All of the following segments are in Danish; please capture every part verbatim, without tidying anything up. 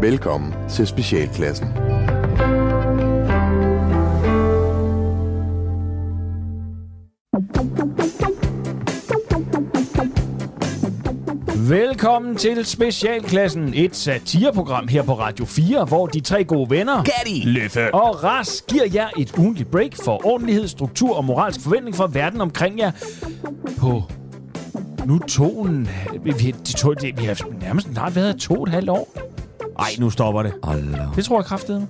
Velkommen til Specialklassen. Velkommen til Specialklassen, et satireprogram her på Radio fire, hvor de tre gode venner, Gaddy, Løffe og R A S, giver jer et ugentligt break for ordentlighed, struktur og moralsk forventning fra verden omkring jer på... Nu tonen... Vi, de to, de, vi har nærmest snart været to og et halvt år. Ej, nu stopper det. Aller. Det tror jeg kraftedeme.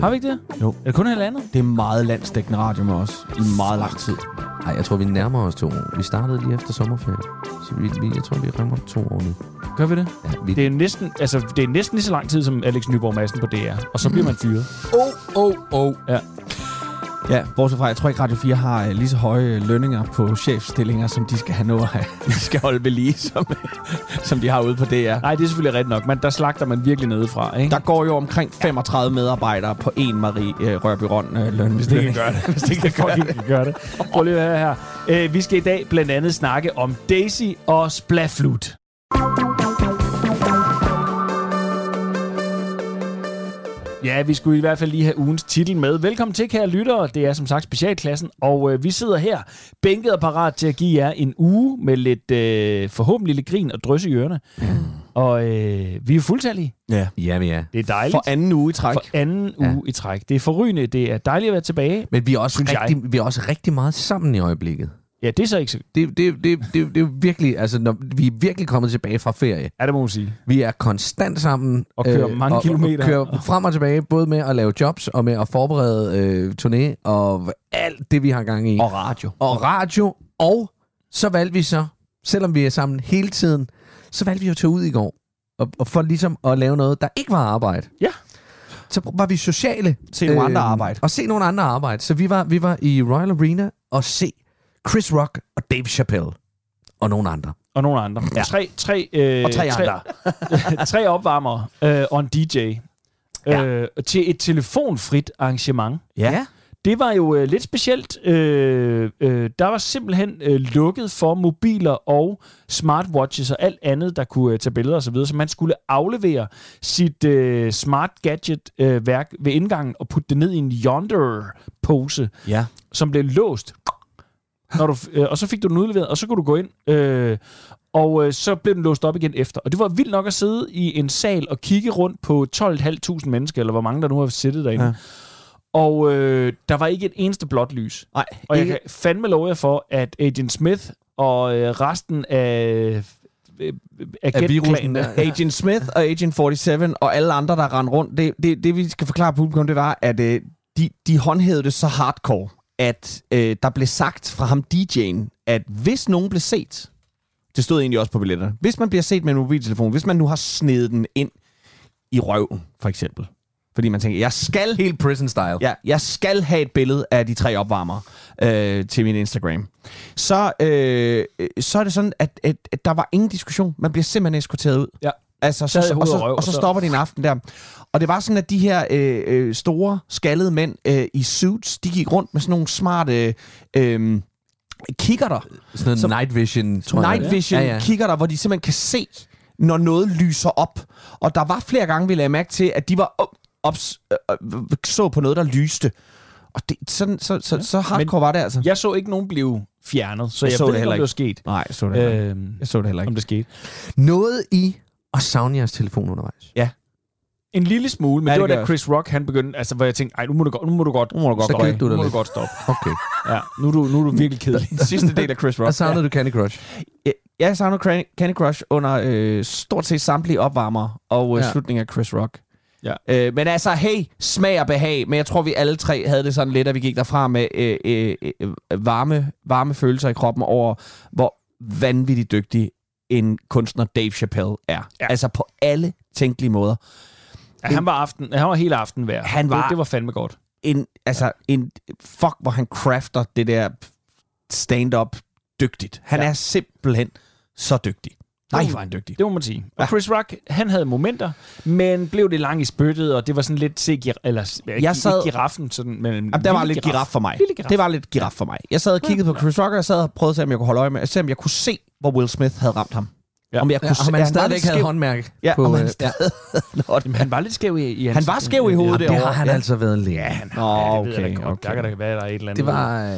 Har vi ikke det? Jo. Er det kun halvandet? Det er meget landsdækkende radio med os. I meget lang tid. Nej, jeg tror, vi nærmer os to år. Vi startede lige efter sommerferien. Så vi, vi, jeg tror, vi rammer to år nu. Gør vi det? Ja, vi... Det er næsten, altså, det er næsten lige så lang tid som Alex Nyborg Madsen på D R. Og så bliver man fyret. Åh, åh, åh. Ja. Ja, bortset fra, jeg tror ikke, Radio fire har uh, lige så høje lønninger på chefstillinger, som de skal have noget af. De skal holde ved lige, som, som de har ude på D R. Nej, det er selvfølgelig ret nok, men der slagter man virkelig nedefra, ikke? Der går jo omkring femogtredive medarbejdere på én Marie uh, Rørbyrøn uh, løn. Hvis det ikke gør det. Hvis det ikke kan gøre det. Prøv lige at høre her. Uh, vi skal i dag blandt andet snakke om Daisy og Splaflut. Ja, vi skulle i hvert fald lige have ugens titel med. Velkommen til, kære lyttere. Det er som sagt Specialklassen, og øh, vi sidder her, bænket og parat til at give jer en uge med lidt øh, forhåbentlig lidt grin og drøs i ørerne. Mm. Og øh, vi er fuldtallige. Ja, ja, vi er. Det er dejligt. For anden uge i træk. For anden ja. uge i træk. Det er forrygende. Det er dejligt at være tilbage. Men vi er også, rigtig, vi er også rigtig meget sammen i øjeblikket. Ja, det er så ikke så... Det, det, det, det, det er virkelig... Altså, når vi er virkelig kommet tilbage fra ferie. Ja, det må man sige. Vi er konstant sammen. Og kører øh, mange og, kilometer. Og kører frem og tilbage, både med at lave jobs, og med at forberede øh, turné, og alt det, vi har gang i. Og radio. Og radio. Og så valgte vi så, selvom vi er sammen hele tiden, så valgte vi jo at tage ud i går. Og, og for ligesom at lave noget, der ikke var arbejde. Ja. Så var vi sociale. Se nogle øh, andre arbejde. Og se nogle andre arbejde. Så vi var, vi var i Royal Arena og se... Chris Rock og Dave Chappelle. Og nogle andre. Og nogle andre. Ja. Tre, tre, øh, og tre, tre andre. tre opvarmere øh, og en D J. Ja. Øh, til et telefonfrit arrangement. Ja. Det var jo øh, lidt specielt. Øh, øh, der var simpelthen øh, lukket for mobiler og smartwatches og alt andet, der kunne øh, tage billeder og så videre. Så man skulle aflevere sit øh, smart gadget-værk øh, ved indgangen og putte det ned i en yonder-pose, ja. Som blev låst. Når du, øh, og så fik du den udleveret, og så kunne du gå ind, øh, og øh, så blev den låst op igen efter. Og det var vildt nok at sidde i en sal og kigge rundt på tolv tusind fem hundrede mennesker, eller hvor mange der nu har siddet derinde. Ja. Og øh, der var ikke et eneste blåt lys. Nej, og jeg ikke. Kan fandme love jer for, at Agent Smith og øh, resten af... Agent, ja. Agent Smith og Agent syvogfyrre og alle andre, der rendte rundt, det, det, det vi skal forklare publikum, det var, at øh, de, de håndhævede det så hardcore, at øh, der blev sagt fra ham D J'en, at hvis nogen blev set, det stod egentlig også på billetterne, hvis man bliver set med en mobiltelefon, hvis man nu har snedet den ind i røven, for eksempel, fordi man tænker, jeg skal... Helt prison style. Ja, jeg skal have et billede af de tre opvarmere øh, til min Instagram. Så, øh, så er det sådan, at, at, at der var ingen diskussion. Man bliver simpelthen eskorteret ud. Ja. Altså, så, og, så, og så stopper det en aften der. Og det var sådan, at de her øh, store, skaldede mænd øh, i suits, de gik rundt med sådan nogle smarte øh, kikkerter. Sådan noget night vision, tror jeg. Night vision, ja, ja. Kikkerter, hvor de simpelthen kan se, når noget lyser op. Og der var flere gange, vi lagde mærke til, at de var op, op, så på noget, der lyste. Og det, sådan, så, så, ja. Så hardcore var det altså. Jeg så ikke nogen blive fjernet, så jeg, jeg så ved det ikke, om det var sket. Nej, jeg så det heller ikke. Jeg så det heller ikke. Om det skete. Noget i... Og savne jeres telefon undervejs. Ja. En lille smule, men ja, det, det var da Chris Rock, han begyndte, altså hvor jeg tænkte, ej, nu må du godt, nu må du godt, nu må du godt, så du nu må du godt stoppe. Okay. Ja, nu er du, nu er du virkelig kedelig. Den sidste del af Chris Rock. Og savnede ja. Du Candy Crush? Ja, jeg savnede Candy Crush under øh, stort set samtlige opvarmer og øh, ja. Slutningen af Chris Rock. Ja. Øh, men altså, hey, smag og behag, men jeg tror, vi alle tre havde det sådan lidt, at vi gik derfra med øh, øh, øh, varme, varme følelser i kroppen over, hvor vanvittigt dygtig en kunstner Dave Chappelle er. Ja. Altså på alle tænkelige måder. Ja, han var aften, han var hele aften værd. Han var, det, det var fandme godt. En altså ja. En fuck hvor han crafter det der stand up dygtigt. Han ja. Er simpelthen så dygtig. Nej, var han dygtig. Det må man sige. Og Chris Rock, han havde momenter, men blev det langt i spyttet, og det var sådan lidt se gir- eller jeg sad giraffen sådan, men jamen, der var lidt giraf, giraf for mig. Giraf. Det var lidt giraf for mig. Jeg sad og kiggede ja. På Chris Rock, og jeg sad og prøvede at se, om jeg kunne holde øje med, at se om jeg kunne se, hvor Will Smith havde ramt ham. Ja. Om jeg kunne, ja, om han stadigvæk havde håndmærke. Ja, på, om han stadig... Jamen, han var lidt skæv i, i han var skæv i hovedet, ja, det har han ja. altså været. Ja, han har. Nå, okay, ja, det okay. okay. Der kan der være, der er et eller andet. Det var... Øh...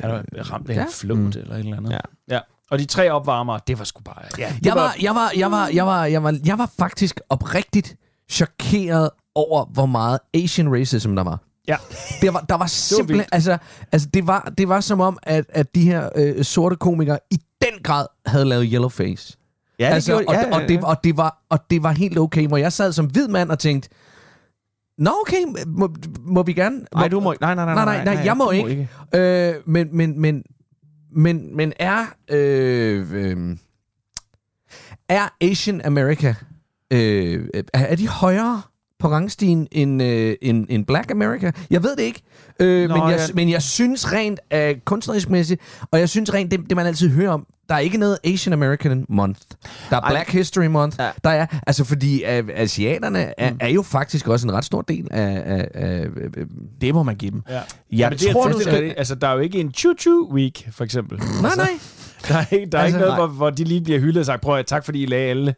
Han var ramt af ja. en flugt mm. eller et eller andet. Ja. ja. Og de tre opvarmere, det var sgu bare... Ja, jeg, var, var, jeg, var, jeg, var, jeg, var, jeg, var, jeg var faktisk oprigtigt chokeret over, hvor meget Asian racism der var. Ja. Det var, der var simpelthen... Det var altså, altså, det var, det var som om, at, at de her øh, sorte komikere i den grad havde lavet yellowface. Ja, det altså, gjorde, og, ja, og, det, og, det var, og det var helt okay, hvor jeg sad som hvid mand og tænkte, nå okay, må, må vi gerne... Må, nej, du må ikke. Nej, nej, nej, nej, nej, nej, nej jeg må ikke. ikke. Øh, men, men, men, men, men er... Øh, øh, er Asian America... Øh, er de højere på rangstigen end, øh, end, end Black America? Jeg ved det ikke. Øh, Nå, men, jeg, ja. men jeg synes rent øh, kunstneriskmæssigt, og jeg synes rent, det, det man altid hører om, der er ikke noget Asian American Month. Der er Black Ej. History Month. Ja. Der er, altså fordi øh, asiaterne er, mm. er jo faktisk også en ret stor del af... af, af øh, det må man give dem. Ja. Jeg men tror, det er, du, det, altså, der er jo ikke en choo-choo week, for eksempel. Nej, altså, nej. Der er ikke, der er altså, ikke noget, hvor, hvor de lige bliver hyldet og sagt, prøv at tak fordi I lagde alle...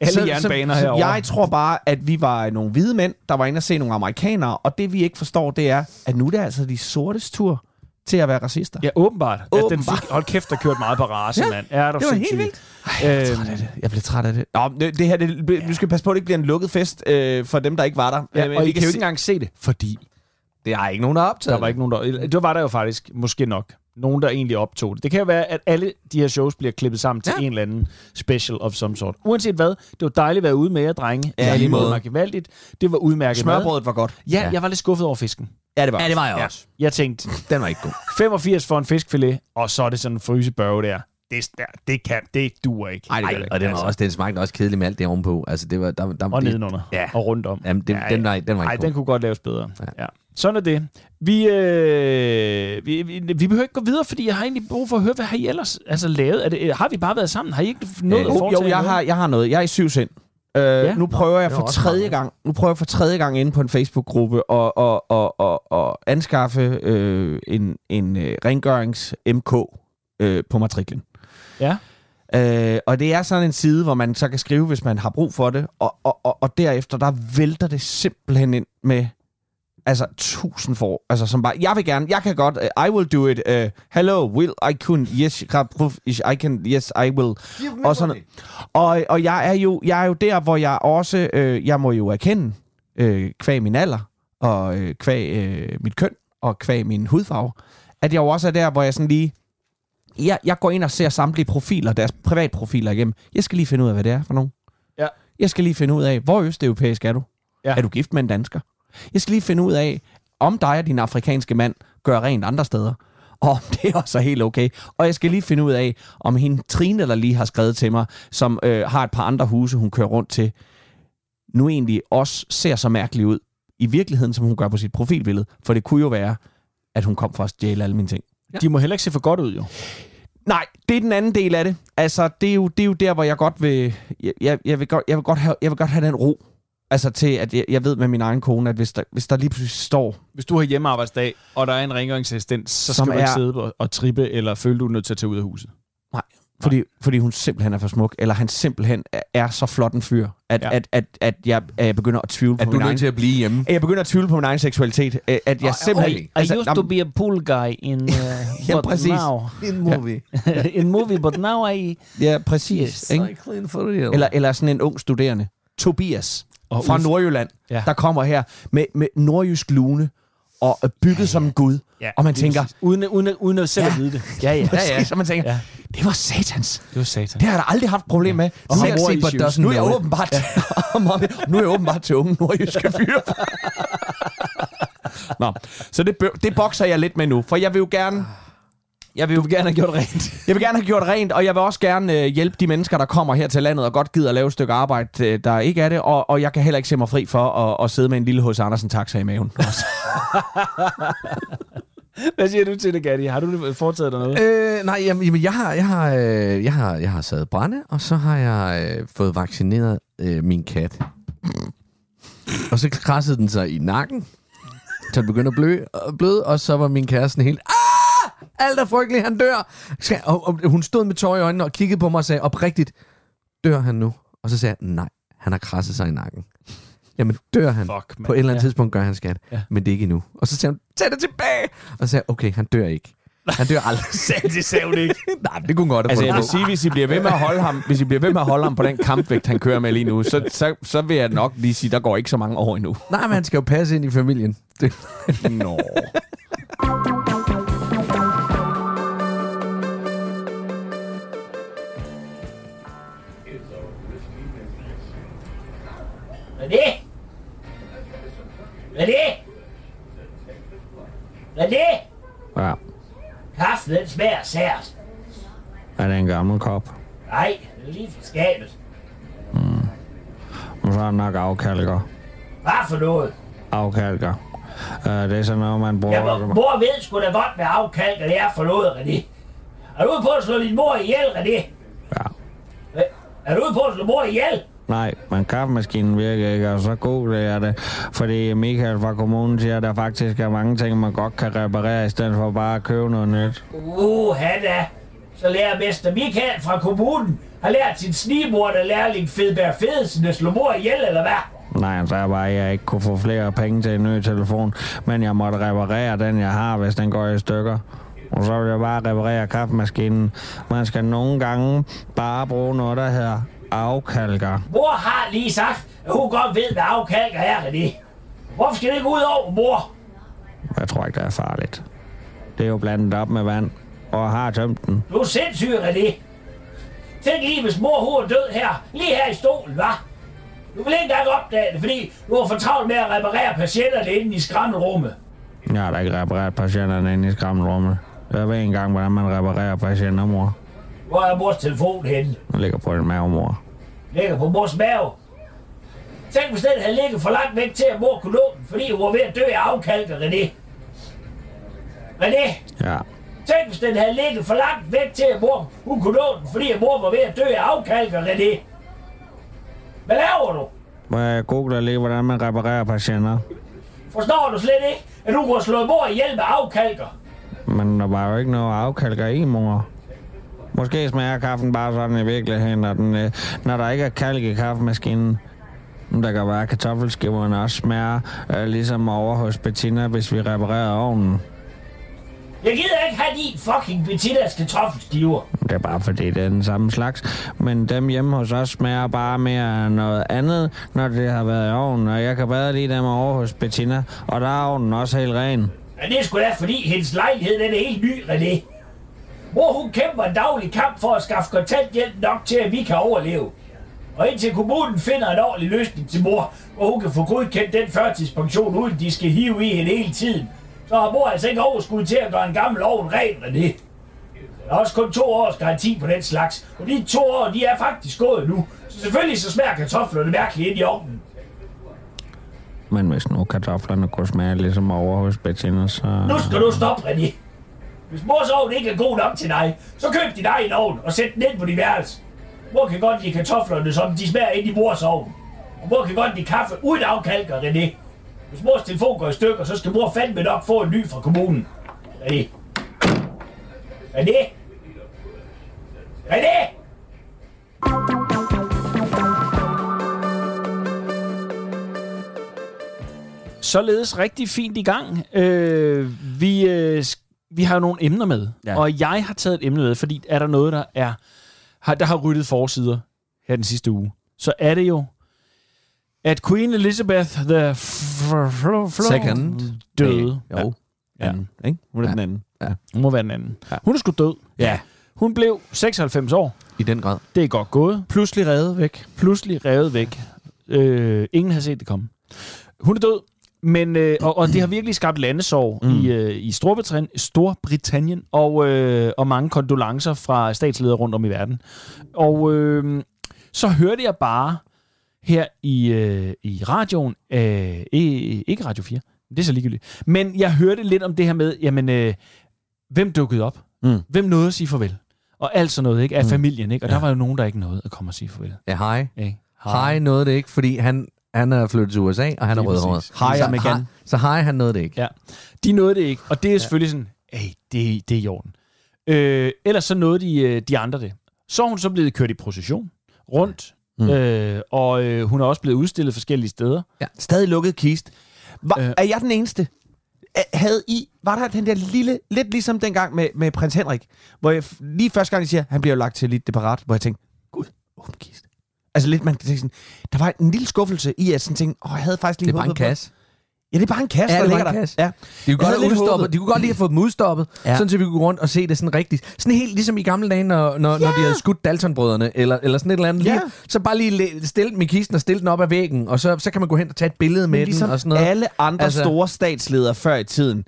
Alle så, jernbaner herovre. Jeg tror bare, at vi var nogle hvide mænd, der var inde og se nogle amerikanere, og det vi ikke forstår, det er, at nu er det altså de sortes tur til at være racister. Ja, åbenbart. åbenbart. Den fik, hold kæft, der kørte meget på race, ja, mand. Er der det var helt vildt. Ej, jeg blev træt af det. Jeg blev træt af det. Nå, det her, det, du skal passe på, at det ikke bliver en lukket fest øh, for dem, der ikke var der. Ja, øh, og I kan jo ikke engang se det, fordi det er ikke nogen, der optaget. Der var ikke nogen, der... Det var der jo faktisk, måske nok. Nogen, der egentlig optog det. Det kan jo være, at alle de her shows bliver klippet sammen ja. til en eller anden special of some sort. Uanset hvad, det var dejligt at være ude med jer, drenge. Ja, lige måde. Gevaldigt. Det var udmærket. Smørbrødet var godt. Ja, ja, jeg var lidt skuffet over fisken. Ja, det var, ja, det var jeg også. Ja. Jeg tænkte, den var ikke god. femogfirs for en fiskfilet, og så er det sådan en frysebørge der. Det, det kan, det duer ikke. Nej, det gør det ikke. Og den, altså. også, den smagte også kedeligt med alt det ovenpå. Altså, det var, der, der, og det, nedenunder. Ja. Og rundt om. Jamen, det, ja, ja. Den, nej, den var ikke Ej, god. Den kunne godt laves bedre. Ja. Ja. Sådan er det. Vi, øh, vi, vi, vi behøver ikke gå videre, fordi jeg har egentlig brug for at høre, hvad har I ellers altså, lavet? Er det, har vi bare været sammen? Har I ikke noget øh, at foretage? Jo, jeg har, jeg har noget. Jeg er i syv sind. Øh, ja. Nu prøver jeg for tredje gang. Nu prøver jeg for tredje gang inde på en Facebook-gruppe og og og og, og anskaffe øh, en en øh, rengørings-M K øh, på matriklen. Ja. Øh, og det er sådan en side, hvor man så kan skrive, hvis man har brug for det, og og og, og derefter der vælter det simpelthen ind med altså tusind for, altså som bare, jeg vil gerne, jeg kan godt, uh, I will do it, uh, hello, will I can, yes, I can, yes, I will, og sådan, og, og jeg er jo, jeg er jo der, hvor jeg også, øh, jeg må jo erkende, øh, kvæg min alder, og øh, kvæg øh, mit køn, og kvæg min hudfarve, at jeg jo også er der, hvor jeg sådan lige, jeg, jeg går ind og ser samtlige profiler, deres privatprofiler igennem, jeg skal lige finde ud af, hvad det er for nogen, ja. jeg skal lige finde ud af, hvor østeuropæisk er du, ja. er du gift med en dansker? Jeg skal lige finde ud af, om dig og din afrikanske mand gør rent andre steder. Og det er også helt okay. Og jeg skal lige finde ud af, om hende Trine, der lige har skrevet til mig, som øh, har et par andre huse, hun kører rundt til, nu egentlig også ser så mærkelig ud i virkeligheden, som hun gør på sit profilbillede. For det kunne jo være, at hun kom for at stjæle alle mine ting. Ja. De må heller ikke se for godt ud, jo. Nej, det er den anden del af det. Altså, det er jo, det er jo der, hvor jeg godt vil... Jeg, jeg, vil, godt, jeg, vil, godt have, jeg vil godt have den ro. Altså til, at jeg, jeg ved med min egen kone, at hvis der, hvis der lige pludselig står... Hvis du har hjemmearbejdsdag, og der er en rengøringsassistent, så skal du ikke er... sidde og trippe, eller føle du er nødt til at tage ud af huset. Nej, fordi, Nej. fordi hun simpelthen er for smuk, eller han simpelthen er så flot en fyr, at, ja. at, at, at, jeg, at jeg begynder at tvivle at på min egen... At du er nødt til at blive hjemme. Jeg begynder at tvivle på min egen seksualitet. At jeg oh, simpelthen... Okay. Altså, I used to be a pool guy in... Uh, ja, præcis. Now. In movie. Ja. in movie, but now I... Ja, præcis. Yes, I clean for real. Eller, eller sådan en ung studerende. Tobias. Fra Nordjylland, ja. der kommer her med, med nordjysk lune og bygget ja, ja. som en gud. Ja. Og man tænker... Uden, uden, uden at selv ja. at vide det. Ja, ja. ja, ja. Så man tænker, ja. det var satans. Det var satans. Det har jeg da aldrig haft problem med. Ja. Og og set, nu, er jeg åbenbart, ja. nu er jeg åbenbart til unge nordjyske fyre. Nå, så det, det bokser jeg lidt med nu, for jeg vil jo gerne... Jeg vil jo gerne have gjort rent. Jeg vil gerne have gjort rent, og jeg vil også gerne øh, hjælpe de mennesker, der kommer her til landet og godt gider at lave et stykke arbejde, øh, der ikke er det. Og, og jeg kan heller ikke se mig fri for at, at sidde med en lille H C. Andersen-taxa i maven. Hvad siger du til det, Gaddy? Har du foretaget dig noget? Øh, nej, jamen, jeg har, jeg har, øh, jeg har, jeg har sat brænde, og så har jeg øh, fået vaccineret øh, min kat. Og så krassede den sig i nakken, så den begyndte at bløde, bløde, og så var min kæreste helt... Alt er frygteligt, han dør. Og, og, og hun stod med tår i øjnene og kiggede på mig og sagde oprigtigt, dør han nu? Og så sagde jeg, nej, han har krasset sig i nakken. Jamen, dør han. Fuck, på et eller andet ja. tidspunkt gør han skat, ja. Men det er ikke endnu. Og så sagde hun, tag det tilbage! Og så sagde okay, han dør ikke. Han dør aldrig. Det sagde hun ikke. Nej, det kunne godt have altså, jeg vil sige, hvis I bliver ved med at holde ham, hvis I bliver ved med at holde ham på den kampvægt, han kører med lige nu, så, så, så vil jeg nok lige sige, der går ikke så mange år endnu. Nej, men han skal jo passe ind i familien. Det. Nå. Hvad er det? Hvad er det? Hvad er det? Ja. Kaffen, den smager sært. Er det en gammel kop? Nej, det er lige fra skabet. Mm. Men så er det nok afkalker. Hvad for noget? Afkalker. Uh, det er sådan noget, man bruger... Ja, men mor ved sgu da godt, hvad afkalker det er for noget, René. Er du ude på at slå din mor ihjel, René? Ja. Er du ude på at slå mor ihjel? Nej, men kaffemaskinen virker ikke, og så god det er det. Fordi Michael fra kommunen siger, at der faktisk er mange ting, man godt kan reparere, i stedet for bare at købe noget nyt. Uha da! Så lærer mester Michael fra kommunen har lært sin snigmorder lærling Fedberg Fedsen at slå mor ihjel, eller hvad? Nej, så er bare, at jeg ikke kunne få flere penge til en ny telefon, men jeg måtte reparere den, jeg har, hvis den går i stykker. Og så vil jeg bare reparere kaffemaskinen. Man skal nogle gange bare bruge noget, der hedder... afkalker. Mor har lige sagt, at hun godt ved, hvad afkalker er, René. Hvorfor skal det ikke ud over, mor? Jeg tror ikke, det er farligt. Det er jo blandet op med vand, og har tømt den. Du er sindssyg, René. Tænk lige, hvis mor hun er død her, lige her i stolen, hva'? Du vil ikke engang opdage det, fordi du er for travlt med at reparere patienterne inde i skræmmerummet. Jeg har da ikke repareret patienterne inde i skræmmerummet. Jeg ved ikke engang, hvordan man reparerer patienter, mor. Hvor er mors telefon henne? Den ligger på din mave, mor. Ligger på mors mave? Tænk, hvis den havde ligget for langt væk til, at mor kunne nå den, fordi hun var ved at dø af afkalker, René. René? Ja? Tænk, hvis den havde ligget for langt væk til, at mor hun kunne nå den, fordi mor var ved at dø af afkalker, René. Hvad laver du? Må jeg googler lige, hvordan man reparerer patienter? Forstår du slet ikke, at du kunne slå mor ihjel med afkalker? Men der var jo ikke noget afkalker i, mor. Måske smager kaffen bare sådan i virkeligheden, når, den, øh, når der ikke er kalk i kaffemaskinen. Der kan være kartoffelskimmerne også smager, øh, ligesom over hos Bettina, hvis vi reparerer ovnen. Jeg gider ikke have de fucking Bettinas kartoffelskiver. Det er bare fordi, det er den samme slags. Men dem hjemme hos os smager bare mere noget andet, når det har været i ovnen. Og jeg kan bedre lide dem over hos Bettina, og der er ovnen også helt ren. Ja, det er sgu da fordi, hendes lejlighed den er helt ny, René. Mor, hun kæmper en daglig kamp for at skaffe kontanthjælp nok til, at vi kan overleve. Og indtil kommunen finder en ordentlig løsning til mor, hvor hun kan få godkendt den førtidspension, uden de skal hive i hende hele tiden, så har mor altså ikke overskud til at gøre en gammel ovn ren af det. Der er også kun to års garanti på den slags, og de to år, de er faktisk gået nu. Så selvfølgelig så smager kartoflerne mærkeligt ind i ovnen. Men hvis nu kartoflerne kunne smage ligesom over hos Bettina, så... Nu skal du stoppe, René. Hvis mors ovn ikke er god nok til dig, så køb din egen ovn og sæt den ind på din værelse. Mor kan godt lide kartoflerne, som de smager ind i mors ovn. Og mor kan godt lide kaffe uden afkalker, René. Hvis mors telefon går i stykker, så skal mor fandme nok få en ny fra kommunen. René. René. René. Således rigtig fint i gang. Øh, vi øh, Vi har jo nogle emner med, ja. Og jeg har taget et emne med, fordi er der noget, der, er, der har ryddet forsider her den sidste uge, så er det jo, at Queen Elizabeth the Second døde. Jo, anden, ikke? Hun er den anden. Hun må være den anden. Hun er sgu død. Ja. Hun blev seksoghalvfems år. I den grad. Det er godt gået. Pludselig revet væk. Pludselig revet væk. Øh, ingen har set det komme. Hun er død. Men, øh, og, og det har virkelig skabt landesorg mm. i, øh, i Storbritannien, Storbritannien og, øh, og mange kondolencer fra statsledere rundt om i verden. Og øh, så hørte jeg bare her i, øh, i radioen, øh, ikke Radio fire, det er så ligegyldigt, men jeg hørte lidt om det her med, jamen, øh, hvem dukkede op? Mm. Hvem nåede at sige farvel? Og alt sådan noget, ikke? Af mm. familien, ikke? Og ja. Der var jo nogen, der ikke nåede at komme og sige farvel. Ja, hej. Hey, hej. Hej nåede det ikke, fordi han... Han er flyttet til U S A, og han er rødhåret. Hej ham igen. Så hej, han nåede det ikke. Ja. De nåede det ikke, og det er selvfølgelig sådan, hey, det, det er i orden. Øh, ellers så nåede de, de andre det. Så hun så blevet kørt i procession, rundt, mm. øh, og øh, hun er også blevet udstillet forskellige steder. Ja. Stadig lukket kist. Var, øh. Er jeg den eneste? Havde I, var der den der lille, lidt ligesom dengang med, med prins Henrik, hvor jeg lige første gang siger, han bliver jo lagt til lidt det parat, hvor jeg tænkte, gud, åben kiste. Altså lidt, man kan tænke sådan, der var en lille skuffelse i, at sådan tænkte, åh, jeg havde faktisk lige... Det er bare en kasse. Ja, det er bare en kasse, ja, der ligger kasse. Der. Ja. De kunne godt udstoppet. De kunne godt lige have fået dem udstoppet, ja. Sådan så vi kunne gå rundt og se det sådan rigtigt. Sådan helt ligesom i gamle dage, når, når, ja. Når de havde skudt Dalton-brødrene, eller, eller sådan et eller andet. Ja. Lige, så bare lige stille dem i kisten og stille den op ad væggen, og så, så kan man gå hen og tage et billede med ligesom den. Og sådan noget. Alle andre altså, store statsledere før i tiden.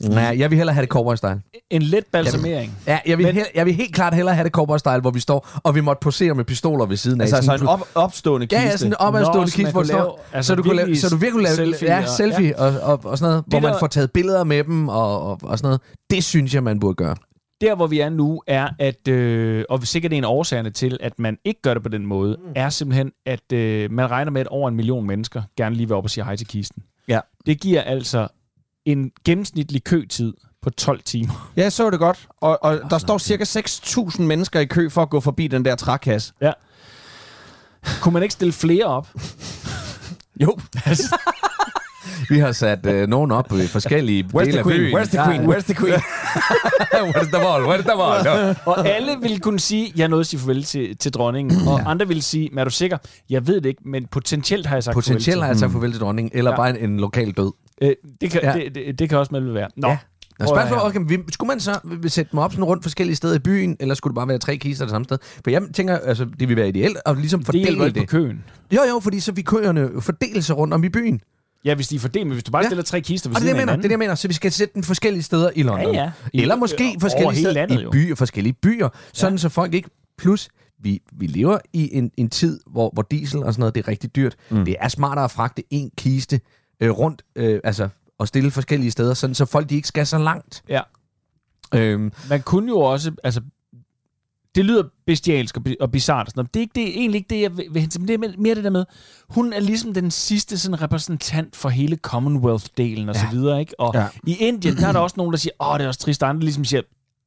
Nej, jeg vil hellere have det cowboy-style. En let balsamering. Ja, jeg vil, hellere, jeg vil helt klart hellere have det cowboy-style, hvor vi står, og vi måtte posere med pistoler ved siden af. Altså, altså en op, opstående kiste. Ja, ja, sådan en opadstående Nå, kiste, hvor du står. Altså, så, du kunne lave, så du virkelig kunne lave selfie, ja, selfie og, og, og sådan noget, det hvor der, man får taget billeder med dem og, og, og sådan noget. Det synes jeg, man burde gøre. Der, hvor vi er nu, er at, øh, og sikkert en af årsagerne til, at man ikke gør det på den måde, mm. er simpelthen, at øh, man regner med, at over en million mennesker gerne lige vil op og sige hej til kisten. Ja. Det giver altså en gennemsnitlig køtid på tolv timer. Ja, jeg så det godt. Og, og oh, der står cirka seks tusind mennesker i kø for at gå forbi den der trækasse. Ja. Kunne man ikke stille flere op? Jo. Altså. Vi har sat øh, nogen op i forskellige dele af byen. Where's the queen? Where's the queen? Where's the ball? Where's the ball? No. Og alle ville kunne sige, jeg nåede at sige farvel til, til dronningen. Og ja. Andre ville sige, men er du sikker? Jeg ved det ikke, men potentielt har jeg sagt potentielt farvel til. Potentielt har jeg sagt farvel til dronningen, eller ja. Bare en, en lokal død. Øh, det, kan, ja. det, det, det kan også med være. Nå. Ja. Nå, spørgsmål, okay, vi, skulle man så sætte dem op sådan rundt forskellige steder i byen, eller skulle det bare være tre kister det samme sted? For jeg tænker, altså, det vil være ideelt at ligesom fordele det. På køen. Jo, jo, fordi så vi køerne fordele sig rundt om i byen. Ja, hvis de fordeler, men hvis du bare stiller ja. tre kister ved og siden af hinanden. Det er det, jeg mener. Så vi skal sætte dem forskellige steder i London. Ja, ja. I eller måske forskellige steder landet, i byer, forskellige byer. Sådan ja. Så folk ikke... Plus, vi, vi lever i en, en tid, hvor, hvor diesel og sådan noget, det er rigtig dyrt. Mm. Det er smartere at fragte en kiste øh, rundt, øh, altså og stille forskellige steder, sådan så folk de ikke skal så langt. Ja. Øhm. Man kunne jo også... altså det lyder bestialsk og, bi- og bizarrt og sådan noget. Det er ikke det, egentlig ikke det, jeg vil hente, men det er mere det der med, hun er ligesom den sidste sådan, repræsentant for hele Commonwealth-delen og ja. Så videre, ikke? Og ja. I Indien, der er der også nogen, der siger, åh, det er også trist, og andre ligesom siger,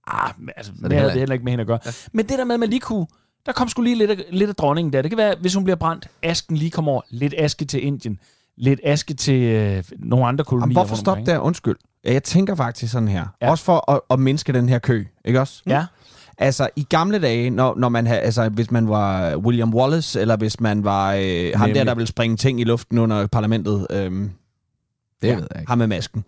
ah, altså, det havde det heller ikke med hende at gøre. Ja. Men det der med, at man lige kunne, der kom sgu lige lidt af, lidt af dronningen der. Det kan være, hvis hun bliver brændt, asken lige kommer over. Lidt aske til Indien. Lidt aske til øh, nogle andre kolonier. Jamen, hvorfor stop der? Undskyld. Ja, jeg tænker faktisk sådan her. Ja. Også for at, at mindske den her kø, ikke også? Ja. Altså, i gamle dage, når, når man havde, altså, hvis man var William Wallace, eller hvis man var øh, ham der, der ville springe ting i luften under parlamentet. Øh, det ja, ved jeg ikke. Ham med masken.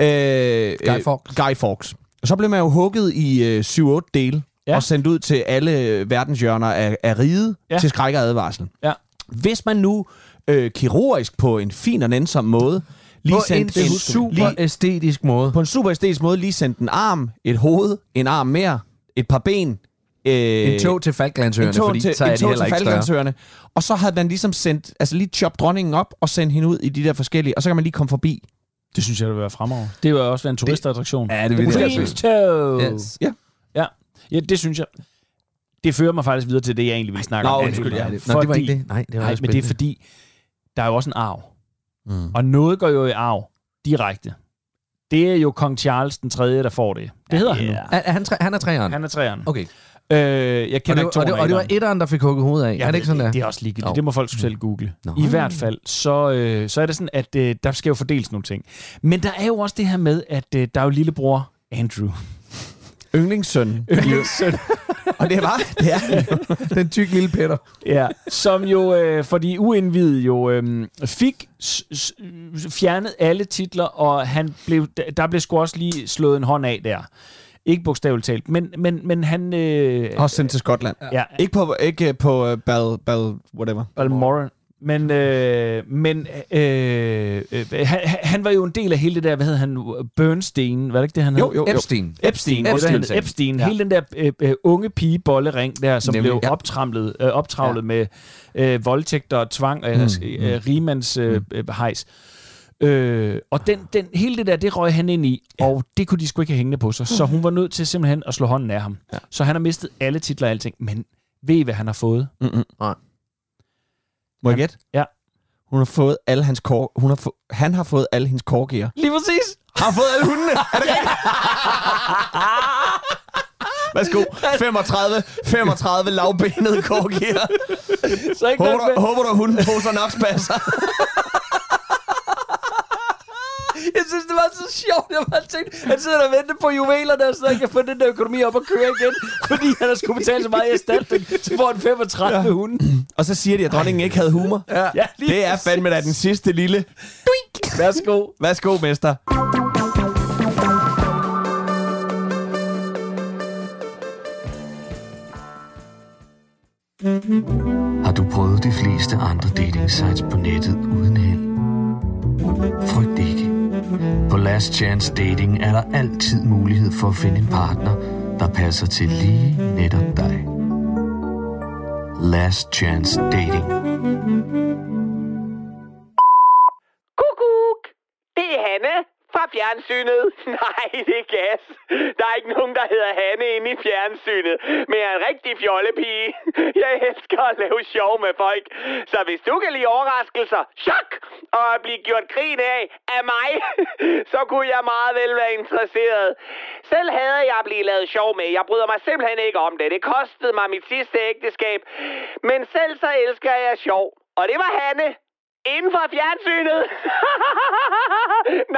Øh, Guy Fawkes. Guy Fawkes. Så blev man jo hugget i øh, syv otte dele, ja. Og sendt ud til alle verdenshjørner af, af riget, ja. Til skræk og advarsel. Ja. Hvis man nu øh, kirurgisk på en fin og nænsom måde, lige på en, en super lige, æstetisk måde. På en super æstetisk måde, lige sendt en arm, et hoved, en arm mere, et par ben. Øh, en tog til Falklandsøerne, fordi til, så er det heller ikke større. Og så havde man ligesom sendt, altså lige choppet dronningen op og sendt hende ud i de der forskellige, og så kan man lige komme forbi. Det synes jeg, det vil være fremover. Det vil også være en turistattraktion. Det, ja, det vil det. Queen's tog! Yes. Ja. Ja. Ja, det synes jeg. Det fører mig faktisk videre til det, jeg egentlig ville snakke Ej, om. Nå, undskyld, ja. Fordi, Nå, det var ikke det. Nej, det var nej men det er fordi, der er jo også en arv. Mm. Og noget går jo i arv direkte. Det er jo kong Charles den tredje, der får det. Det ja, hedder han nu. Er, han, træ, han er træeren? Han er træeren. Okay. Øh, jeg kender og, det, og, det, og det var etteren, der fik hugget hovedet af. Ja, er det ikke sådan det, der? Det er også ligegyldigt. Oh. Det må folk selv google. No. I hvert fald, så, øh, så er det sådan, at øh, der skal jo fordeles nogle ting. Men der er jo også det her med, at øh, der er jo lillebror Andrew. Yndlingssøn. Yndlingssøn. Og det var det er den tykke lille Peter. Ja, som jo øh, for de uindvidede jo øh, fik s- s- fjernet alle titler, og han blev, der blev sgu også lige slået en hånd af der. Ikke bogstaveligt talt, men, men, men han... Øh, også sendt til Skotland. Ja. Ja. Ikke på, ikke på uh, Bal, Bal... whatever. Balmoral. Men, øh, men øh, øh, han, han var jo en del af hele det der, hvad hed han, Bernstein, var det ikke det, han hed? Jo, jo, Epstein. Jo. Epstein, Epstein. Epstein. Epstein. Epstein. Ja. Hele den der øh, unge pige-bollering der, som Nemlig, blev ja. optramlet, øh, optravlet ja. med øh, voldtægter og tvang og mm, øh, rimands øh, mm. hejs. Øh, og den, den, hele det der, det røg han ind i, ja. Og det kunne de sgu ikke have hængende på sig, så hun var nødt til simpelthen at slå hånden af ham. Ja. Så han har mistet alle titler og alting, men ved I, hvad han har fået? Mm-mm. Nej. Må jeg gætte? Ja. Hun har fået alle hans kor... Hun har få... Han har fået alle hendes korgeer. Lige præcis. Har fået alle hundene. Er det rigtigt? Værsgo. femogtredive, femogtredive lavbenede korgier. Håber, håber du, at hunden poser napspasser? Jeg synes, det var så sjovt. Jeg bare tænkte, han sidder og venter på juvelerne, så han kan få den der økonomi op og køre igen. Fordi han har skulle betale så meget i erstatning, så får han femogtredive ja. Hunden. Og så siger de, at dronningen ikke havde humor. Ja. Ja, det er fandme da den sidste lille... Værsgo. Værsgo, mester. Har du prøvet de fleste andre dating sites på nettet uden held? Frygt ikke. På Last Chance Dating er der altid mulighed for at finde en partner, der passer til lige netop dig. Last Chance Dating. Kukuk! Det er Hanne fra fjernsynet. Nej, det er gas. Der er ikke nogen, der hedder Hanne inde i fjernsynet, men jeg er en rigtig fjollepige. Jeg elsker at lave sjov med folk. Så hvis du kan lide overraskelser, chok, og blive gjort grin af af mig, så kunne jeg meget vel være interesseret. Selv havde jeg blivet lavet sjov med. Jeg bryder mig simpelthen ikke om det. Det kostede mig mit sidste ægteskab. Men selv så elsker jeg sjov. Og det var Hanne. Inden for fjernsynet?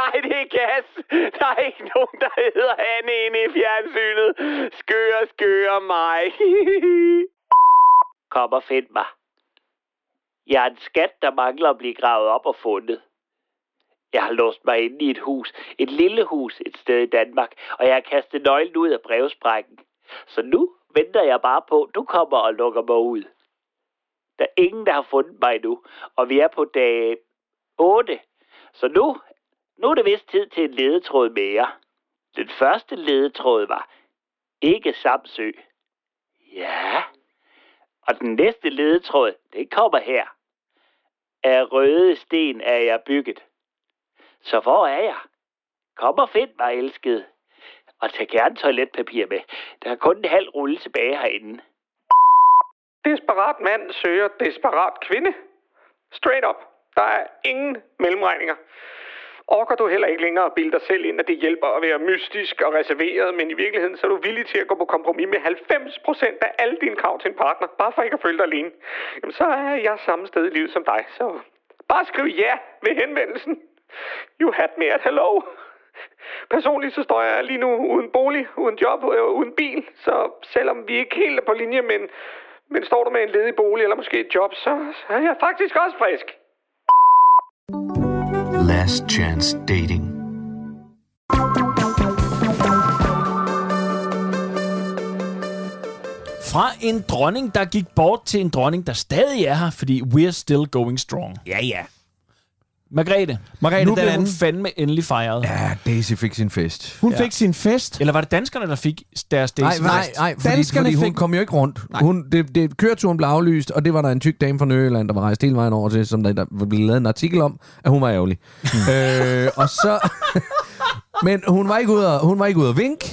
Nej, det er gas. Der er ikke nogen, der hedder Hanne inde i fjernsynet. Skøre, skøre mig. Kom og find mig. Jeg er en skat, der mangler at blive gravet op og fundet. Jeg har låst mig inde i et hus. Et lille hus et sted i Danmark. Og jeg har kastet nøglen ud af brevsprækken. Så nu venter jeg bare på, du kommer og lukker mig ud. Der er ingen, der har fundet mig endnu, og vi er på dag otte. Så nu, nu er det vist tid til en ledetråd mere. Den første ledetråd var ikke Samsø. Ja. Og den næste ledetråd, det kommer her. Af røde sten er jeg bygget. Så hvor er jeg? Kom og find mig, elskede. Og tag gerne toiletpapir med. Der er kun en halv rulle tilbage herinde. Desperat mand søger desperat kvinde. Straight up. Der er ingen mellemregninger. Orker du heller ikke længere at bilde dig selv ind, at det hjælper at være mystisk og reserveret, men i virkeligheden så er du villig til at gå på kompromis med halvfems procent af alle dine krav til en partner, bare for ikke at føle dig alene. Jamen, så er jeg samme sted i livet som dig, så bare skriv ja ved henvendelsen. You had me at hello. Personligt så står jeg lige nu uden bolig, uden job, øh, uden bil, så selvom vi ikke helt er på linje, men... Men står du med en ledig bolig eller måske et job, så er jeg faktisk også frisk. Last Chance Dating. Fra en dronning, der gik bort, til en dronning, der stadig er her, fordi we're still going strong. Ja, ja. Margrethe. Margrethe nu blev hun fandme endelig fejret. Ja, Daisy fik sin fest. Hun ja. fik sin fest. Eller var det danskerne, der fik deres Daisy-fest? Nej, nej, nej, fordi, danskerne fordi hun fik... kom jo ikke rundt. Hun, det, det, køreturen blev aflyst, og det var der en tyk dame fra Nørreland, der var rejst hele vejen over til, som der, der blev lavet en artikel om, at hun var ærgerlig. Mm. Øh, og så... Men hun var ikke ude at, hun var ikke ude at vink,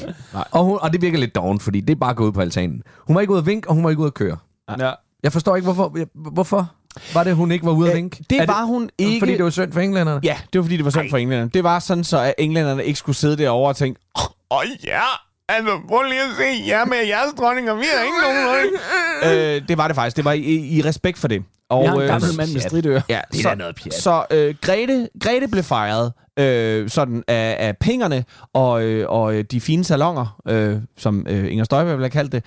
og, hun, og det virker lidt doven, fordi det er bare gået ud på altanen. Hun var ikke ude at vink, og hun var ikke ude at køre. Ja. Jeg forstår ikke, hvorfor... hvorfor? Var det, hun ikke var ude at vinke? Det var det, hun ikke. Fordi det var synd for englænderne? Ja, det var fordi, det var synd for englænderne. Det var sådan så, at englænderne ikke skulle sidde derovre og tænke, åh oh, ja, altså prøv lige at se jer med jeres dronning, og vi har ikke nogen. Øh, det var det faktisk. Det var i, i respekt for det. Og, jeg har en gammel øh, mand med stridører. Ja, det så, er noget pjat. Så øh, Grete, Grete blev fejret øh, sådan af, af pengerne og, øh, og de fine salonger, øh, som øh, Inger Støjberg ville have kaldt det.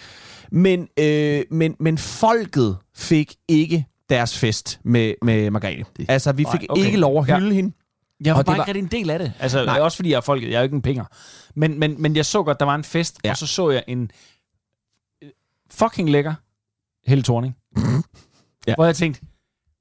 Men, øh, men, men folket fik ikke deres fest med, med Margrethe. Altså, vi fik okay. ikke lov at hylde ja. hende. Jeg var og bare ikke var... rigtig en del af det. Altså, nej. Også fordi jeg er folket. Jeg er jo ikke en penger. Men, men, men jeg så godt, der var en fest, ja. og så så jeg en fucking lækker Helle Thorning. ja. Hvor jeg tænkte,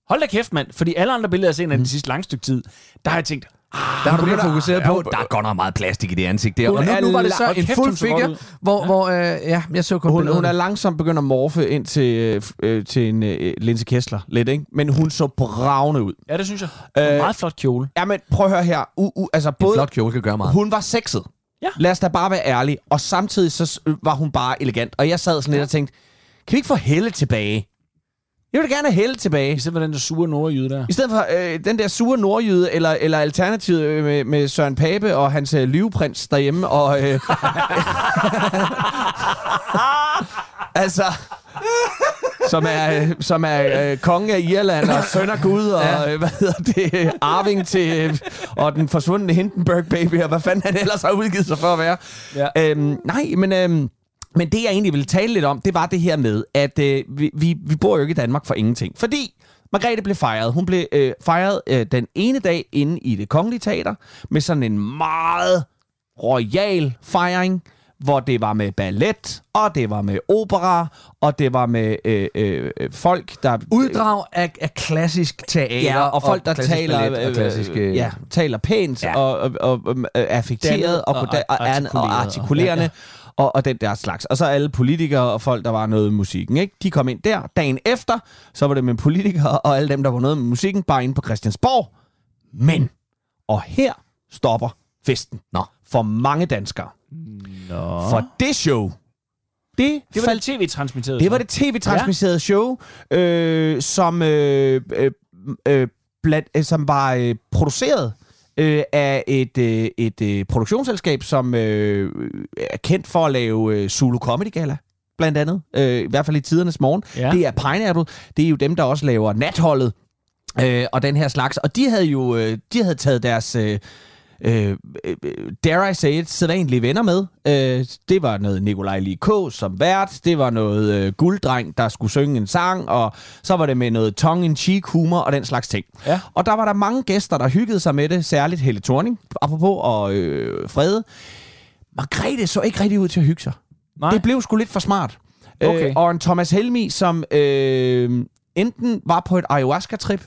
hold da kæft, mand. Fordi alle andre billeder, jeg har set af den sidste lange stykke tid, der har jeg tænkt, der har du begyndt at fokusere på, der er godt nok meget plastik i det ansigt der. Hun og nu, nu var det så en fuld figure, hvor, ja. hvor øh, ja, jeg så kun hun, hun er langsomt begyndt at morfe ind til, øh, til en øh, Linse Kessler lidt, ikke? Men hun så bravende ud. Ja, det synes jeg. Øh, en meget flot kjole. Ja, men prøv at høre her. U, u, altså, både, en flot kjole kan gøre meget. Hun var sexet. Ja. Lad os da bare være ærlig. Og samtidig så var hun bare elegant. Og jeg sad sådan lidt ja. og tænkte, kan vi ikke få Helle tilbage? Jeg vil da gerne have Helle tilbage. I stedet for den der sure nordjyde der. I stedet for øh, den der sure nordjyde, eller, eller alternativet øh, med, med Søren Pape og hans øh, livprins derhjemme. Og, øh, altså... Som er, øh, som er øh, konge af Irland og søn af Gud og ja. øh, hvad hedder det, arving til øh, og den forsvundne Hindenburg baby og hvad fanden han ellers har udgivet sig for at være. Ja. Øhm, nej, men, øhm, men det jeg egentlig ville tale lidt om, det var det her med, at øh, vi, vi, vi bor jo ikke i Danmark for ingenting. Fordi Margrethe blev fejret. Hun blev øh, fejret øh, den ene dag inde i det Kongelige Teater med sådan en meget royal fejring, hvor det var med ballet, og det var med opera, og det var med øh, øh, folk, der... Uddrag af, af klassisk teater. Ja, og folk, og der taler, ballet, og klassisk, øh, ja, taler pænt, ja. og, og, og, og affekteret, og, og, og, og artikulerende, og, ja, ja. Og, og den der slags. Og så alle politikere og folk, der var noget med musikken, ikke? De kom ind der. Dagen efter, så var det med politikere og alle dem, der var noget med musikken, bare inde på Christiansborg. Men, og her stopper festen. Nå. For mange danskere. Nå. For det show, det, det var fald... det tv-transmitterede. Det var det tv-transmitterede show, ja. øh, som øh, øh, blandt, øh, som var øh, produceret øh, af et øh, et øh, produktionsselskab, som øh, er kendt for at lave øh, Zulu Comedy Gala. Blandt andet, øh, i hvert fald i tidernes morgen. Ja. Det er Pineapple. Det er jo dem, der også laver Natholdet øh, og den her slags. Og de havde jo, øh, de havde taget deres øh, Uh, dare I say it, sædvanlige venner med. Uh, det var noget Nikolaj Lie Kaas som vært, det var noget uh, gulddreng, der skulle synge en sang, og så var det med noget tongue-in-cheek humor og den slags ting. Ja. Og der var der mange gæster, der hyggede sig med det, særligt Helle Thorning, apropos, og øh, Frede. Margrethe så ikke rigtig ud til at hygge sig. Nej. Det blev sgu lidt for smart. Okay. Uh, og en Thomas Helmi, som øh, enten var på et ayahuasca-trip,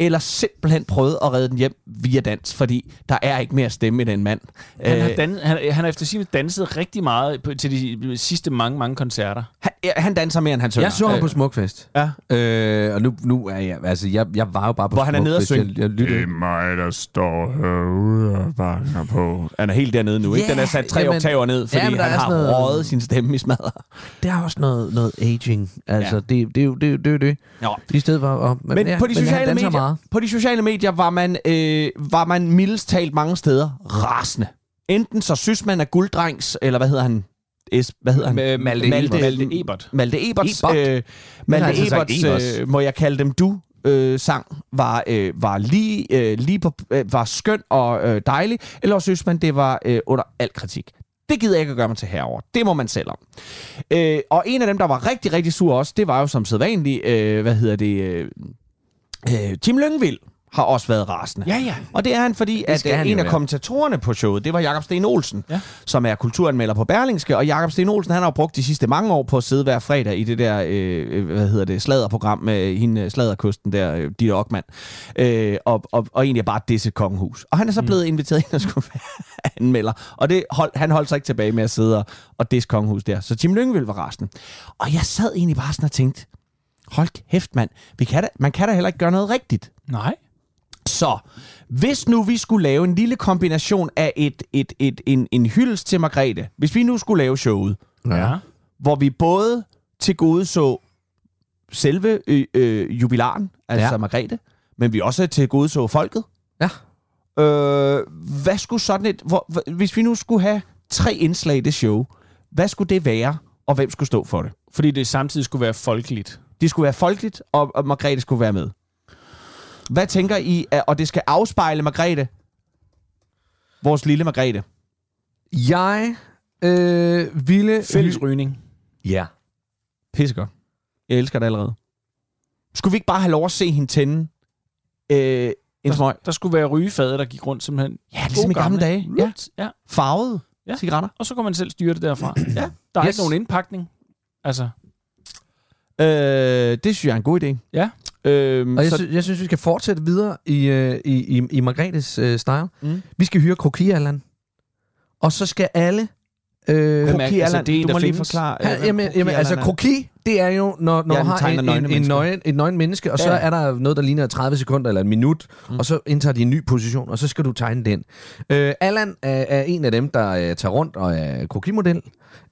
eller simpelthen prøvede at redde den hjem via dans, fordi der er ikke mere stemme i den mand. Han har, dan- han, han har efter sigende danset rigtig meget på, til de sidste mange, mange koncerter. Han, han danser mere, end han synger. Jeg så ham øh. på Smukfest. Ja. Øh, og nu, nu er jeg... Altså, jeg, jeg var jo bare på Hvor Smukfest. Hvor han er nede og synge. Jeg, jeg det er mig, der står herude og banker på. Han er helt dernede nu, yeah, ikke? Den er sat tre jamen, oktaver ned, fordi jamen, han har røget sin stemme i smadder. Der er også noget, noget aging. Altså, ja. det, det, det, det, det, det. Jo. I stedet for... Og, men men, ja, på de men sociale medier... Meget. På de sociale medier var man, øh, var man mildest talt mange steder rasende. Enten så synes man, at gulddrengs, eller hvad hedder han? Es, hvad hedder han? Malte, Malte, Malte, Malte Ebert. Malte Eberts, Ebert. øh, Malte Eberts øh, må jeg kalde dem du, øh, sang, var, øh, var, lige, øh, lige på, øh, var skøn og øh, dejlig. Eller synes man, det var øh, under al kritik. Det gider jeg ikke at gøre mig til herover. Det må man selv om. Øh, og en af dem, der var rigtig, rigtig sur også, det var jo som sædvanlig, øh, hvad hedder det... Øh, Tim Lyngvild har også været rasende. Ja, ja. Og det er han, fordi at han en af kommentatorerne på showet, det var Jakob Steen Olsen, ja. som er kulturanmelder på Berlingske. Og Jakob Steen Olsen, han har jo brugt de sidste mange år på at sidde hver fredag i det der, øh, hvad hedder det, sladderprogram med hende sladderkusten der, øh, Ditte Ockmann. Øh, og, og, og egentlig bare disse kongehus. Og han er så blevet mm. inviteret ind og skulle være anmelder. Og det hold, han holdt sig ikke tilbage med at sidde og, og disse kongehus der. Så Tim Lyngvild var rasende. Og jeg sad egentlig bare sådan og tænkte... Hold kæft, mand. Vi kan da, man kan da heller ikke gøre noget rigtigt. Nej. Så, hvis nu vi skulle lave en lille kombination af et, et, et, en, en hyldest til Margrethe, hvis vi nu skulle lave showet, ja. hvor vi både tilgodeså selve ø- ø- jubilaren, altså ja. Margrethe, men vi også tilgodeså folket. Ja. Øh, hvad skulle sådan et... Hvor, hvis vi nu skulle have tre indslag i det show, hvad skulle det være, og hvem skulle stå for det? Fordi det samtidig skulle være folkeligt. Det skulle være folkeligt, og, og Margrethe skulle være med. Hvad tænker I, og det skal afspejle Margrethe? Vores lille Margrethe. Jeg øh, ville... Fællesrygning. Ja. Pissegodt. Jeg elsker det allerede. Skulle vi ikke bare have lov at se hende tænde? Øh, der, der skulle være rygefader, der gik rundt simpelthen. Ja, det er ligesom i gamle dage. Ja. Ja. Farvede ja. cigaretter. Og så kan man selv styre det derfra. Ja. Der er yes. ikke nogen indpakning. Altså... Øh, det synes jeg er en god idé. Ja. Øhm, og jeg, så... sy- jeg synes, vi skal fortsætte videre i, øh, i, i, i Margrethes øh, style. Mm. Vi skal hyre Kroki-Allan. Og så skal alle... Øh, Kroki-Allan, altså, du må lige forklare... Øh, jamen, jamen, altså Kroki, det er jo, når, når ja, du har en, en, en, nøgen, et nøgen menneske, og ja, så er der noget, der ligner tredive sekunder eller en minut, mm. og så indtager de en ny position, og så skal du tegne den. Øh, Allan er, er en af dem, der uh, tager rundt og er krokimodel.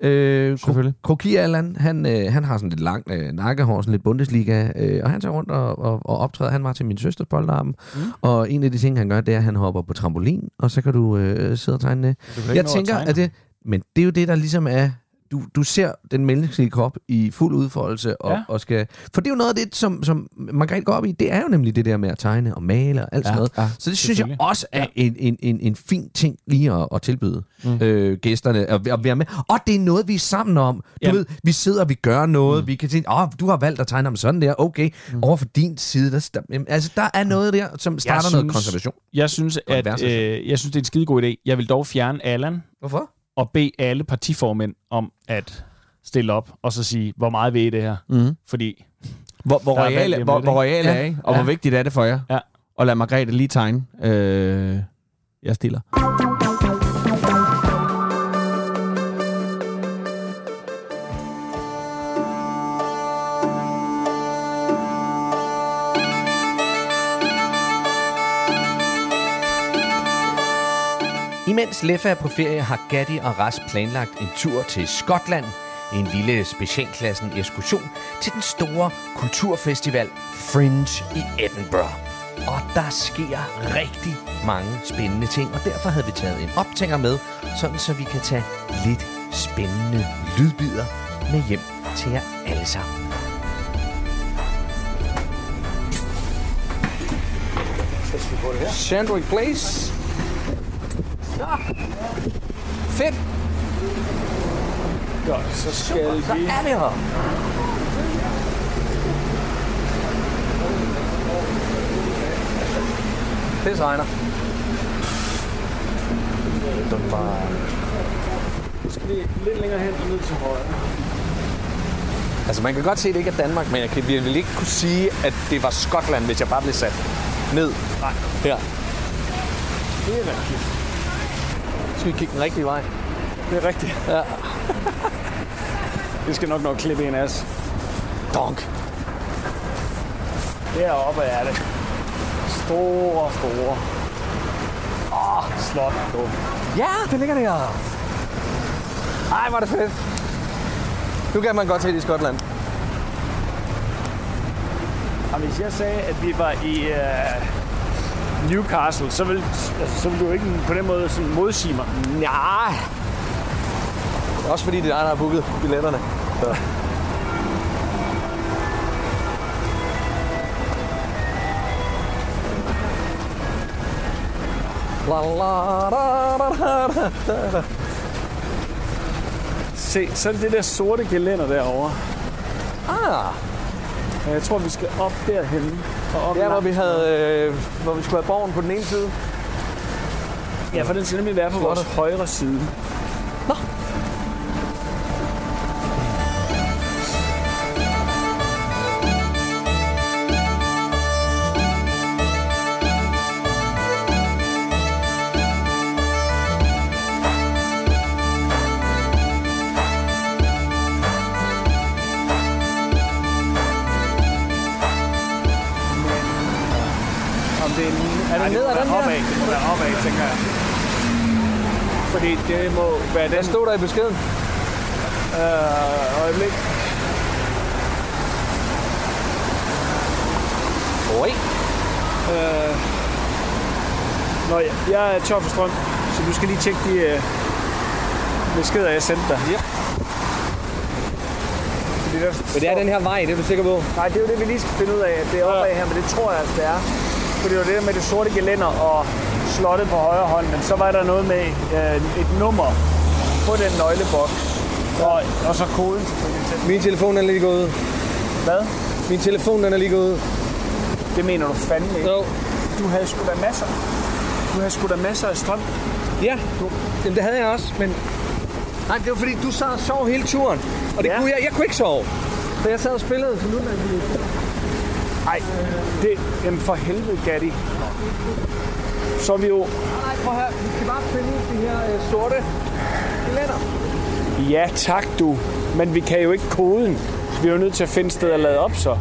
Øh, Selvfølgelig. Kroki Allan, han, øh, han har sådan lidt langt øh, nakkehår, sådan lidt Bundesliga, øh, og han tager rundt og, og, og optræder. Han var til min søsters polterarmen, mm. og en af de ting, han gør, det er, at han hopper på trampolin, og så kan du øh, sidde og tegne det. Jeg tænker, at, at det... Men det er jo det, der ligesom er... Du, du ser den menneskelige krop i fuld udfoldelse, og, ja. og skal... For det er jo noget af det, som, som Margrethe går op i. Det er jo nemlig det der med at tegne og male og alt ja, sådan noget. Ja, så det synes jeg også er ja. en, en, en, en fin ting lige at, at tilbyde mm. øh, gæsterne at, at være med. Og det er noget, vi er sammen om. Du ja. ved, vi sidder, vi gør noget. Mm. Vi kan tænke, åh, oh, du har valgt at tegne om sådan der. Okay, mm. over for din side. Der, altså, der er noget der, som starter jeg synes, noget konservation. Jeg synes, at, øh, jeg synes, det er en skidegod idé. Jeg vil dog fjerne Allan. Hvorfor? Og bede alle partiformænd om at stille op, og så sige, hvor meget ved I det her? Mm. Fordi... Hvor, hvor royal er, hvor, hvor royal ja. er I? Og ja. hvor vigtigt er det for jer? Ja. Og lad Margrethe lige tegne. Øh, jeg stiller. Imens Løffe er på ferie, har Gatti og R A S planlagt en tur til Skotland i en lille specialklassen ekskursion til den store kulturfestival Fringe i Edinburgh. Og der sker rigtig mange spændende ting, og derfor havde vi taget en optænger med, sådan så vi kan tage lidt spændende lydbider med hjem til jer alle sammen. Sandwich Place. Ah, fedt. Godt, så skal Super, vi... Så er det her. Pisse regner. Nu skal vi lidt længere hen og ned til højre. Altså, man kan godt se, at det ikke er Danmark, men jeg kan virkelig ikke kunne sige, at det var Skotland, hvis jeg bare blev sat ned. Nej. Her. Det er rigtigt. Så skal vi kigge den rigtige vej. Det er rigtigt. Ja. Vi skal nok nok klippe en as. Donk. Deroppe er det. Store, store. Åh, oh, slot. Ja, det ligger der. Ej, hvor er det fedt. Nu kan man godt se det i Skotland. Og hvis jeg sagde, at vi var i... Uh Newcastle, så vil, altså, så vil du ikke på den måde sådan modsige mig. Nej. Også fordi det er dig, der har booket billetterne. Så. Se, så er det det der sorte gelænder derovre. Ah. Jeg tror, vi skal op derhenne. Og op ja, hvor vi, havde, øh, hvor vi skulle have borgen på den ene side. Ja, for den skal nemlig være på vores højre side. Nå. Fordi det må være den... Hvad stod der i beskeden? Øh, øjeblik. Oi. Øh... Nå, jeg, jeg er tør for strøm, så du skal lige tjekke de øh, beskeder, jeg sendte dig. Ja. Fordi der står... Men det er den her vej, det er du sikker på? Nej, det er jo det, vi lige skal finde ud af, at det er opad her, men det tror jeg, at det er. Fordi det var det der med det sorte gelænder og slottet på højre hånd, men så var der noget med øh, et nummer på den nøglebok. Og, og så koden. Min telefon er lige gået ud. Hvad? Min telefon den er lige gået ud. Det mener du fandme ikke? No. Du havde sgu da masser. Du havde sgu da masser af strøm. Ja, du. Jamen, det havde jeg også, men... Nej, det var fordi, du sad og sov hele turen. Og det ja. kunne jeg, jeg kunne ikke sove. Så jeg sad og spillede. Så nu er det... Ej, det... Jamen for helvede, Gaddy. Så er vi jo... Nej, nej, prøv her. Vi skal bare finde de her øh, sorte gelænder. Ja, tak du. Men vi kan jo ikke koden. Vi er jo nødt til at finde et sted at lade op, så. Oh.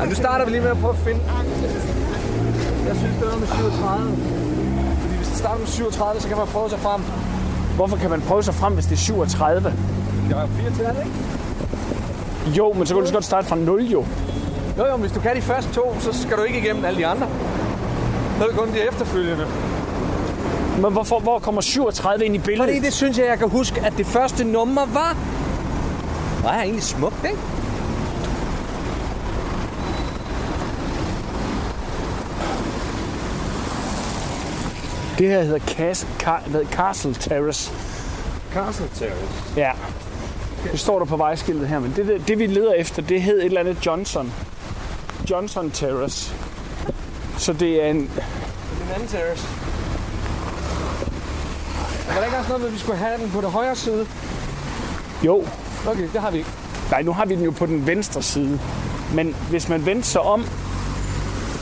Ja, nu starter vi lige med at prøve at finde... Jeg synes, det er med syvogtredive. Fordi hvis det starter med syvogtredive, så kan man prøve sig frem. Hvorfor kan man prøve sig frem, hvis det er syvogtredive? Det var fire til, ikke? Jo, men så kan du så godt starte fra nul, jo. Jo, jo, men hvis du kan de første to, så skal du ikke igennem alle de andre. Så er det kun de efterfølgende. Men hvorfor, hvor kommer syvogtredive ind i billedet? Fordi det synes jeg, jeg kan huske, at det første nummer var... Det er egentlig smukt, ikke? Det her hedder Cas- Car- Castle Terrace. Castle Terrace? Ja. Okay. Det står der på vejskiltet her, men det, det, det vi leder efter, det hed et eller andet Johnson. Johnson Terrace. Så det er en... Det er en anden terrace. Var der ikke også noget med, at vi skulle have den på den højre side? Jo. Okay, det har vi ikke. Nej, nu har vi den jo på den venstre side. Men hvis man vendte sig om,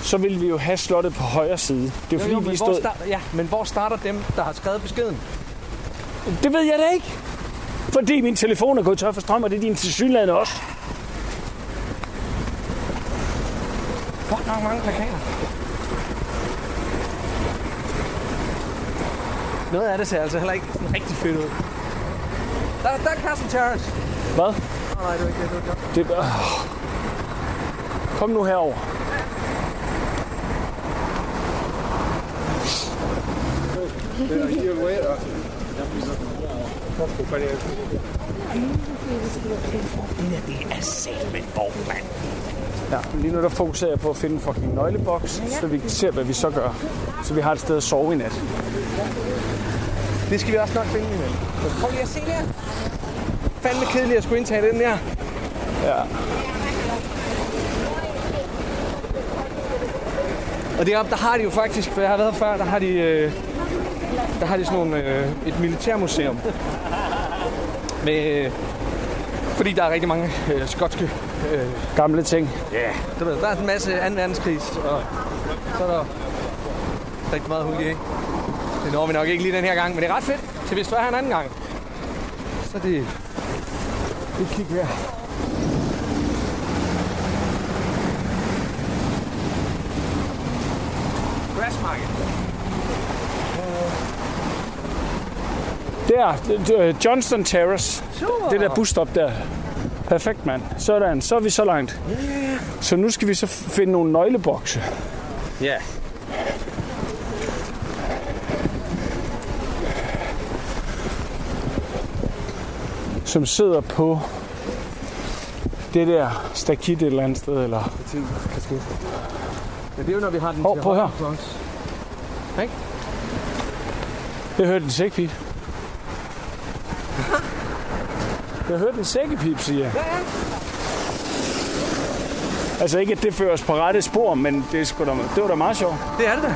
så ville vi jo have slottet på højre side. Det er jo, fordi, jo, men vi stod... Starter, ja, men hvor starter dem, der har skrevet beskeden? Det ved jeg da ikke. Fordi min telefon er gået tør for strøm, og det er din tilsyneladende også. Godt nok mange plakater. Noget af det ser altså heller ikke rigtig fedt ud. Der, der er Castle Terrace. Hvad? Oh, nej, det er ikke det. Det er øh. Kom nu herover. Det er selv med borgmand. Ja, lige nu der fokuserer jeg på at finde en fucking nøgleboks, så vi ser, hvad vi så gør. Så vi har et sted at sove i nat. Det skal vi også nok finde imellem. Prøv lige at se der. Fandme kedeligt at skulle indtage den der. Ja. Og deroppe, der har de jo faktisk, for jeg har været før, der har de, der har de sådan nogle, et militærmuseum. Med, fordi der er rigtig mange øh, skotske øh, gamle ting. Ja, yeah. Du ved, der er en masse anden verdenskrig, og så er der rigtig meget hul i, ikke? Det når vi nok ikke lige den her gang, men det er ret fedt, til hvis du er her en anden gang. Så det... Det kig her. Græsmarked. Der, Johnston Terrace. Super. Det der busstop der. Perfekt, mand. Sådan, så er vi så langt. Yeah. Så nu skal vi så finde nogle nøglebokse. Ja. Yeah. Som sidder på det der stakit et eller andet sted, eller... Ja, det er jo, når vi har den oh, til at holde på os. Ikke? Jeg hørte en sækpip. Jeg hørte en sækkepip, siger jeg. Ja, ja. Altså ikke, at det fører os på rette spor, men det, er sgu da, det var da meget sjovt. Det er det da.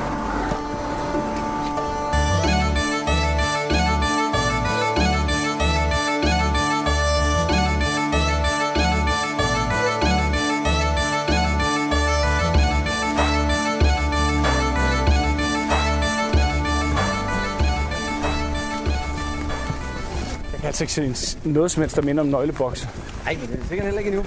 Jeg har ikke set noget som helst, der minder om nøglebokse. Nej, det er sikkert heller ikke endnu.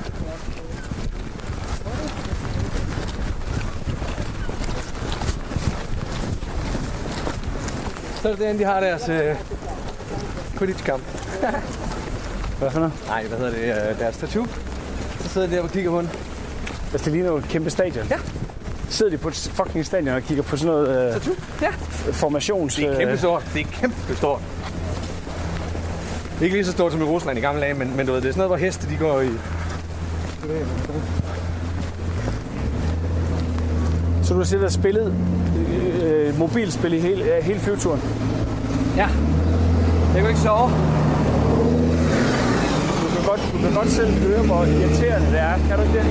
Så er det derinde, de har deres øh, Quidditch-kamp. Hvad for noget? Nej, hvad hedder det? Øh, deres statue. Så sidder de der og kigger på den. Altså, det ligner jo et kæmpe stadion. Ja. Sidder de på et fucking stadion og kigger på sådan noget... Øh, statue? Ja. Formations... Det er kæmpe stort. Det er kæmpe stort. Ikke lige så stort som i Rusland i gamle dage, men, men du ved, det er sådan noget, hvor heste de går i. Så du har siddet og spillet øh, mobilspil i hele, øh, hele flyveturen? Ja. Jeg kan ikke sove. Du kan godt, du kan godt selv høre, hvor irriterende det er. Kan du ikke det?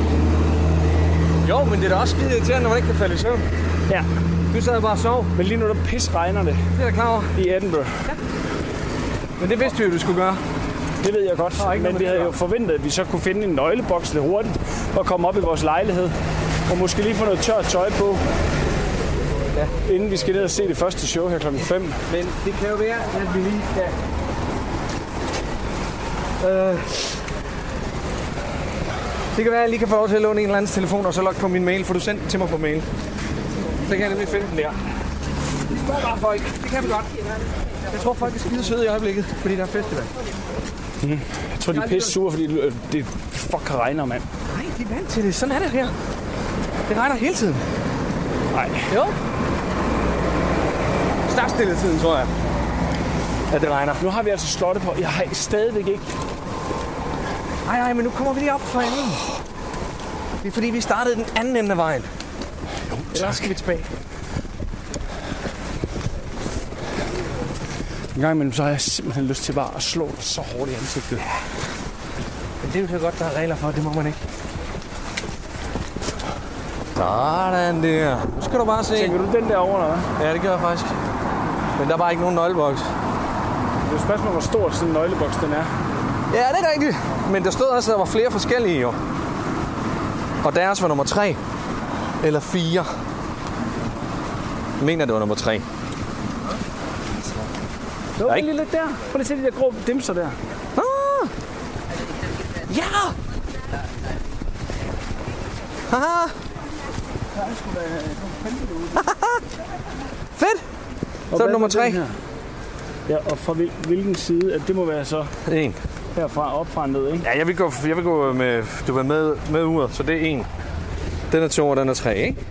Jo, men det er da også skide irriterende, når man ikke kan falde i søvn. Ja. Du sad bare og sov. Men lige nu, der pisregner det. Det er da klar over. I Edinburgh. Ja. Men det vidste vi jo, du skulle gøre. Det ved jeg godt, Nå, ikke, men vi havde jo forventet, at vi så kunne finde en nøgleboks lidt hurtigt og komme op i vores lejlighed. Og måske lige få noget tørt tøj på, ja. Inden vi skal ned og se det første show her klokken fem. Men det kan jo være, at vi lige kan Øh. Det kan være, at jeg lige kan få lov til at låne en eller andens telefon, og så logge på min mail, for du sendte til mig på mail. Så kan jeg nemlig finde den der. Det står bare folk. Det kan vi godt. Jeg tror, folk er skide søde i øjeblikket, fordi der er festival. Mm. Jeg tror, de er pisse sure, fordi det fuck regner, mand. Nej, de er vant til det. Sådan er det her. Det regner hele tiden. Nej. Jo. Startstille tiden, tror jeg, at det regner. Nu har vi altså slottet på. Jeg har stadigvæk ikke... Nej, nej, men nu kommer vi lige op fra enden. Det er fordi, vi startede den anden ende af vejen. Jo, tak. Ellers skal vi tilbage. En gang imellem, så har jeg simpelthen lyst til bare at slå dig så hårdt i ansigtet. Ja. Men det er jo så godt, der er regler for, det må man ikke. Sådan der. Nu skal du bare se. Tænker du den der over, eller hvad? Ja, det gør jeg faktisk. Men der er bare ikke nogen nøgleboks. Det er et spørgsmål, hvor stor sådan en nøgleboks den er. Ja, det er rigtigt. Men der stod også, at der var flere forskellige jo. Og deres var nummer tre. Eller fire. Jeg mener, det var nummer tre. Der var lige lidt der. Prøv lige at se de der grå dimser der. Ah! Ja! Haha! Fedt! Og så er det nummer tre. Ja, og fra hvilken side? At det må være så en. Herfra, opfra ned, ikke? Ja, jeg vil gå, jeg vil gå med, du var med, med uret, så det er en. Den er to, og den er tre, ikke?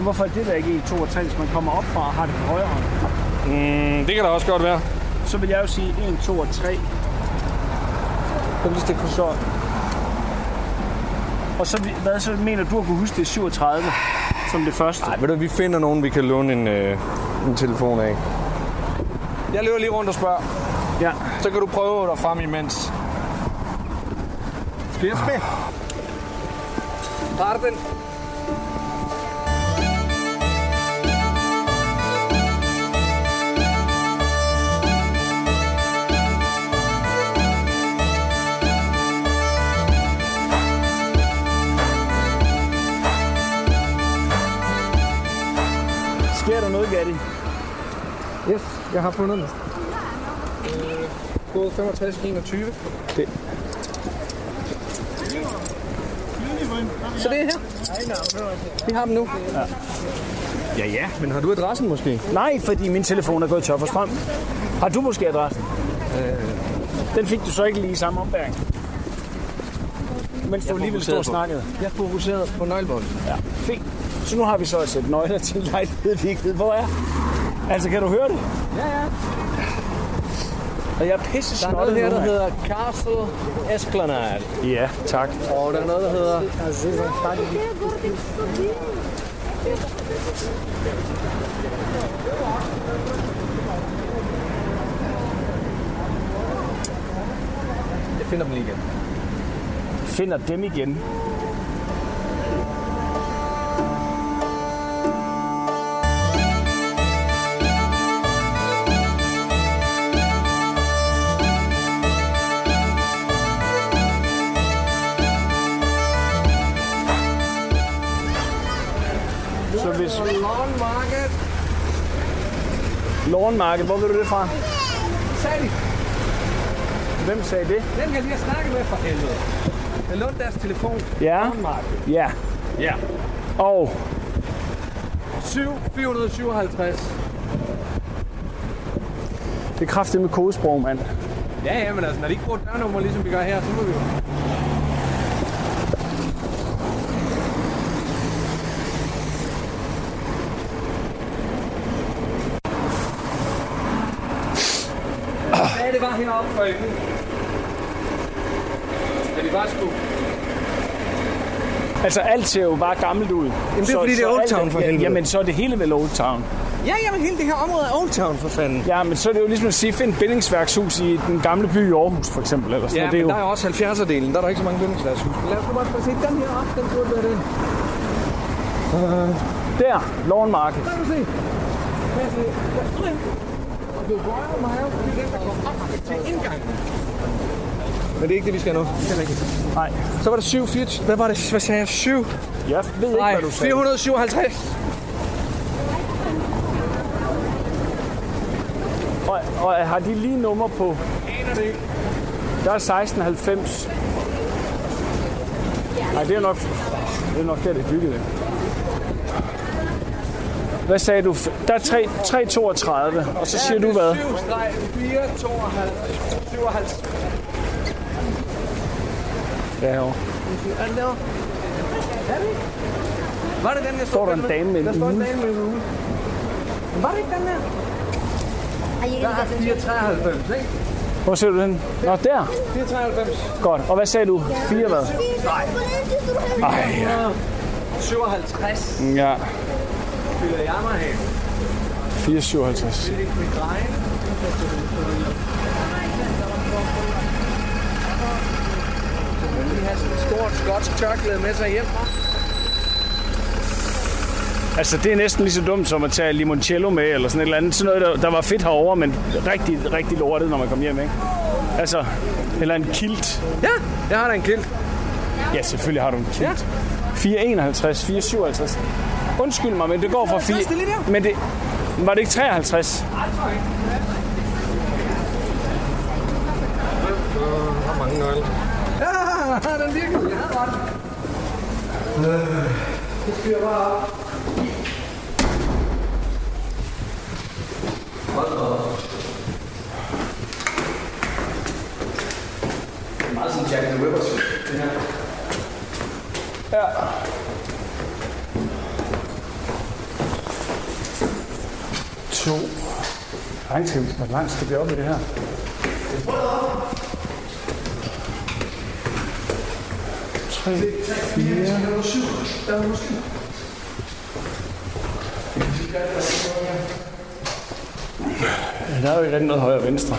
Hvorfor er det der ikke i to og tre, hvis man kommer opfra og har det på højre hånd? Mm, det kan da også godt være. Så vil jeg jo sige en, to og tre. Hvis det kunne så... Og så, hvad så mener du at kunne huske det syvogtredive som det første? Nej, ved du, vi finder nogen, vi kan låne en, øh, en telefon af. Jeg løber lige rundt og spørger. Ja. Så kan du prøve dig frem imens. Skal jeg spille? Pardon. Sker der noget, Gaddy? Yes, jeg har fundet den. Kode femogtres enogtyve. Det. Så det er her. Vi har dem nu. Ja. Ja, ja. Men har du adressen måske? Nej, fordi min telefon er gået tør for strøm. Har du måske adressen? Øh. Den fik du så ikke lige i samme ombæring. Mens du alligevel stod og snakkede. Jeg fokuserede på nøglebånd. Ja, fint. Så nu har vi så et sæt nøgler til en lejlighed, vi ikke ved, hvor er. Altså, kan du høre det? Ja, ja. Og jeg er pisse snottet. Der er noget her, der hedder Castle Esplanade. Ja, tak. Og der er noget, der hedder... Jeg finder dem lige igen. Finder dem igen? Låndmarked. Låndmarked. Hvor ved du det fra? Sagde de. Hvem sagde det? Den kan lige snakke med fra helvede. Jeg lånte deres telefon. Ja. Låndmarked. Ja. Ja. Og syv fire fem syv. Det er kraftigt med kodesprog, mand. Ja, ja, men altså, når de ikke bruger dørnummer, ligesom vi gør her, så må vi jo. Heroppe for enden. Da vi bare skulle. Altså alt ser jo bare gammelt ud. Jamen det er fordi så, det er Old Town for helvede. Jamen så er det hele vel Old Town. Ja, jamen hele det her område er Old Town for fanden. Ja, men så er det jo ligesom at sige, find bindingsværkshus i den gamle by i Aarhus for eksempel. Eller sådan. Ja, det er men jo... der er også halvfjerdser-delen, der er der ikke så mange bindingsværkshus. Lad os bare se den her op, den burde være den. Uh, der, Låndmarked. Der kan du se. Det er Royal Arena, det er den, der går op til indgangen. Men det er ikke det, vi skal nu. Det er rigtigt. Nej. Så var det syv fire... Hvad var det? Hvad sagde jeg? syv? Jeg ved ikke, nej, hvad du sagde. fire fem syv. Og, og har de lige nummer på? Aner det ikke. Der er seksten halvfems. Nej, det er nok, det er nok der, det er bygget. Hvad sagde du? Der er tre komma toogtredive, og så siger du hvad? syv komma syvoghalvtreds. Ja, jo. Var det den, jeg så? Står der en dame med en uge? Der står en dame med en uge. Var det ikke den der? Der er fire komma treoghalvfems, ikke? Hvor ser du den? Nå, der? fire komma treoghalvfems. Godt. Og hvad sagde du? fire hvad? Nej. Ej, ja. syvoghalvtreds. Ja. Fylder jeg mig af? fire komma syvoghalvtreds. Vi har sådan et stort skotsk tørklæde med sig hjem. Altså, det er næsten lige så dumt som at tage limoncello med, eller sådan et eller andet. Sådan noget, der, der var fedt herovre, men rigtig, rigtig lortet, når man kom hjem, ikke? Altså, eller en kilt. Ja, jeg har da en kilt. Ja, selvfølgelig har du en kilt. Ja. fire komma enoghalvtreds, fire komma syvoghalvtreds. Undskyld mig, men det går fra fire... Men det... Var det ikke treoghalvtreds? Nej, det var ikke. Der er mange nøgler. Ja, den virkelig. Jeg havde ret. Det styrer bare op. Hold da op. Det er meget som Jack and Whippers, det her. Ja. to. Ej, skal vi skal langt skal vi op i det her. tre, fire, syv. Der er jo ikke rigtig noget højre og venstre.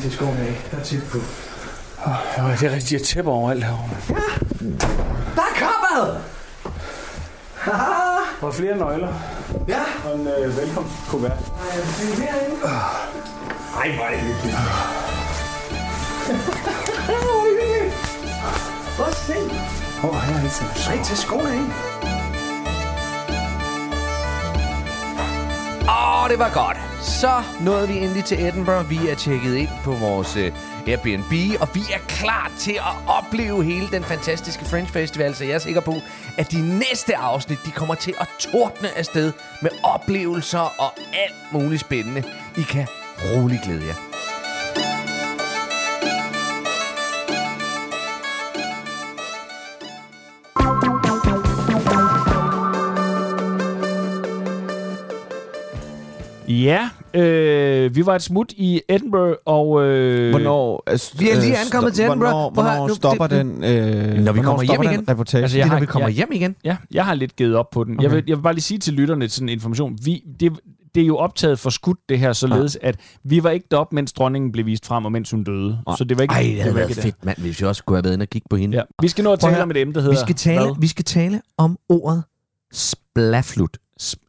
Til skoene af. Der er tip på. Oh, det er rigtigt, de har tæpper overalt herovre. Ja, der er kommet! Og flere nøgler. Ja. Og en øh, velkomstkuvert. Nej, det er herinde. Ej, hvor er det hyggeligt. Hvor er det hyggeligt. Hvor er det hyggeligt. Hvor er det hyggeligt. Nej, til skoene af. Åh, oh, det var godt. Så nåede vi endelig til Edinburgh. Vi er tjekket ind på vores Airbnb, og vi er klar til at opleve hele den fantastiske Fringe Festival, så jeg er sikker på, at de næste afsnit, de kommer til at tordne afsted med oplevelser og alt muligt spændende. I kan roligt glæde jer. Ja, øh, vi var et smut i Edinburgh, og... Øh, hvornår... Altså, vi er lige ankommet sto- til Edinburgh. Hvornår, hvornår, hvornår stopper det, den øh, når vi kommer hjem igen? Reportage? Altså, jeg har, når vi kommer jeg, hjem igen? Ja, jeg har lidt givet op på den. Okay. Jeg, vil, jeg vil bare lige sige til lytterne sådan en information. Vi, det, det er jo optaget for skudt, det her, således ja. At vi var ikke deroppe, mens dronningen blev vist frem, og mens hun døde. Ja. Så det var ikke... Ej, det, det havde været fedt, der. Mand, hvis vi også kunne have været inde og kigge på hende. Ja. Vi skal nu at tale om et emne, der hedder... Vi skal tale, vi skal tale om ordet Splaflut.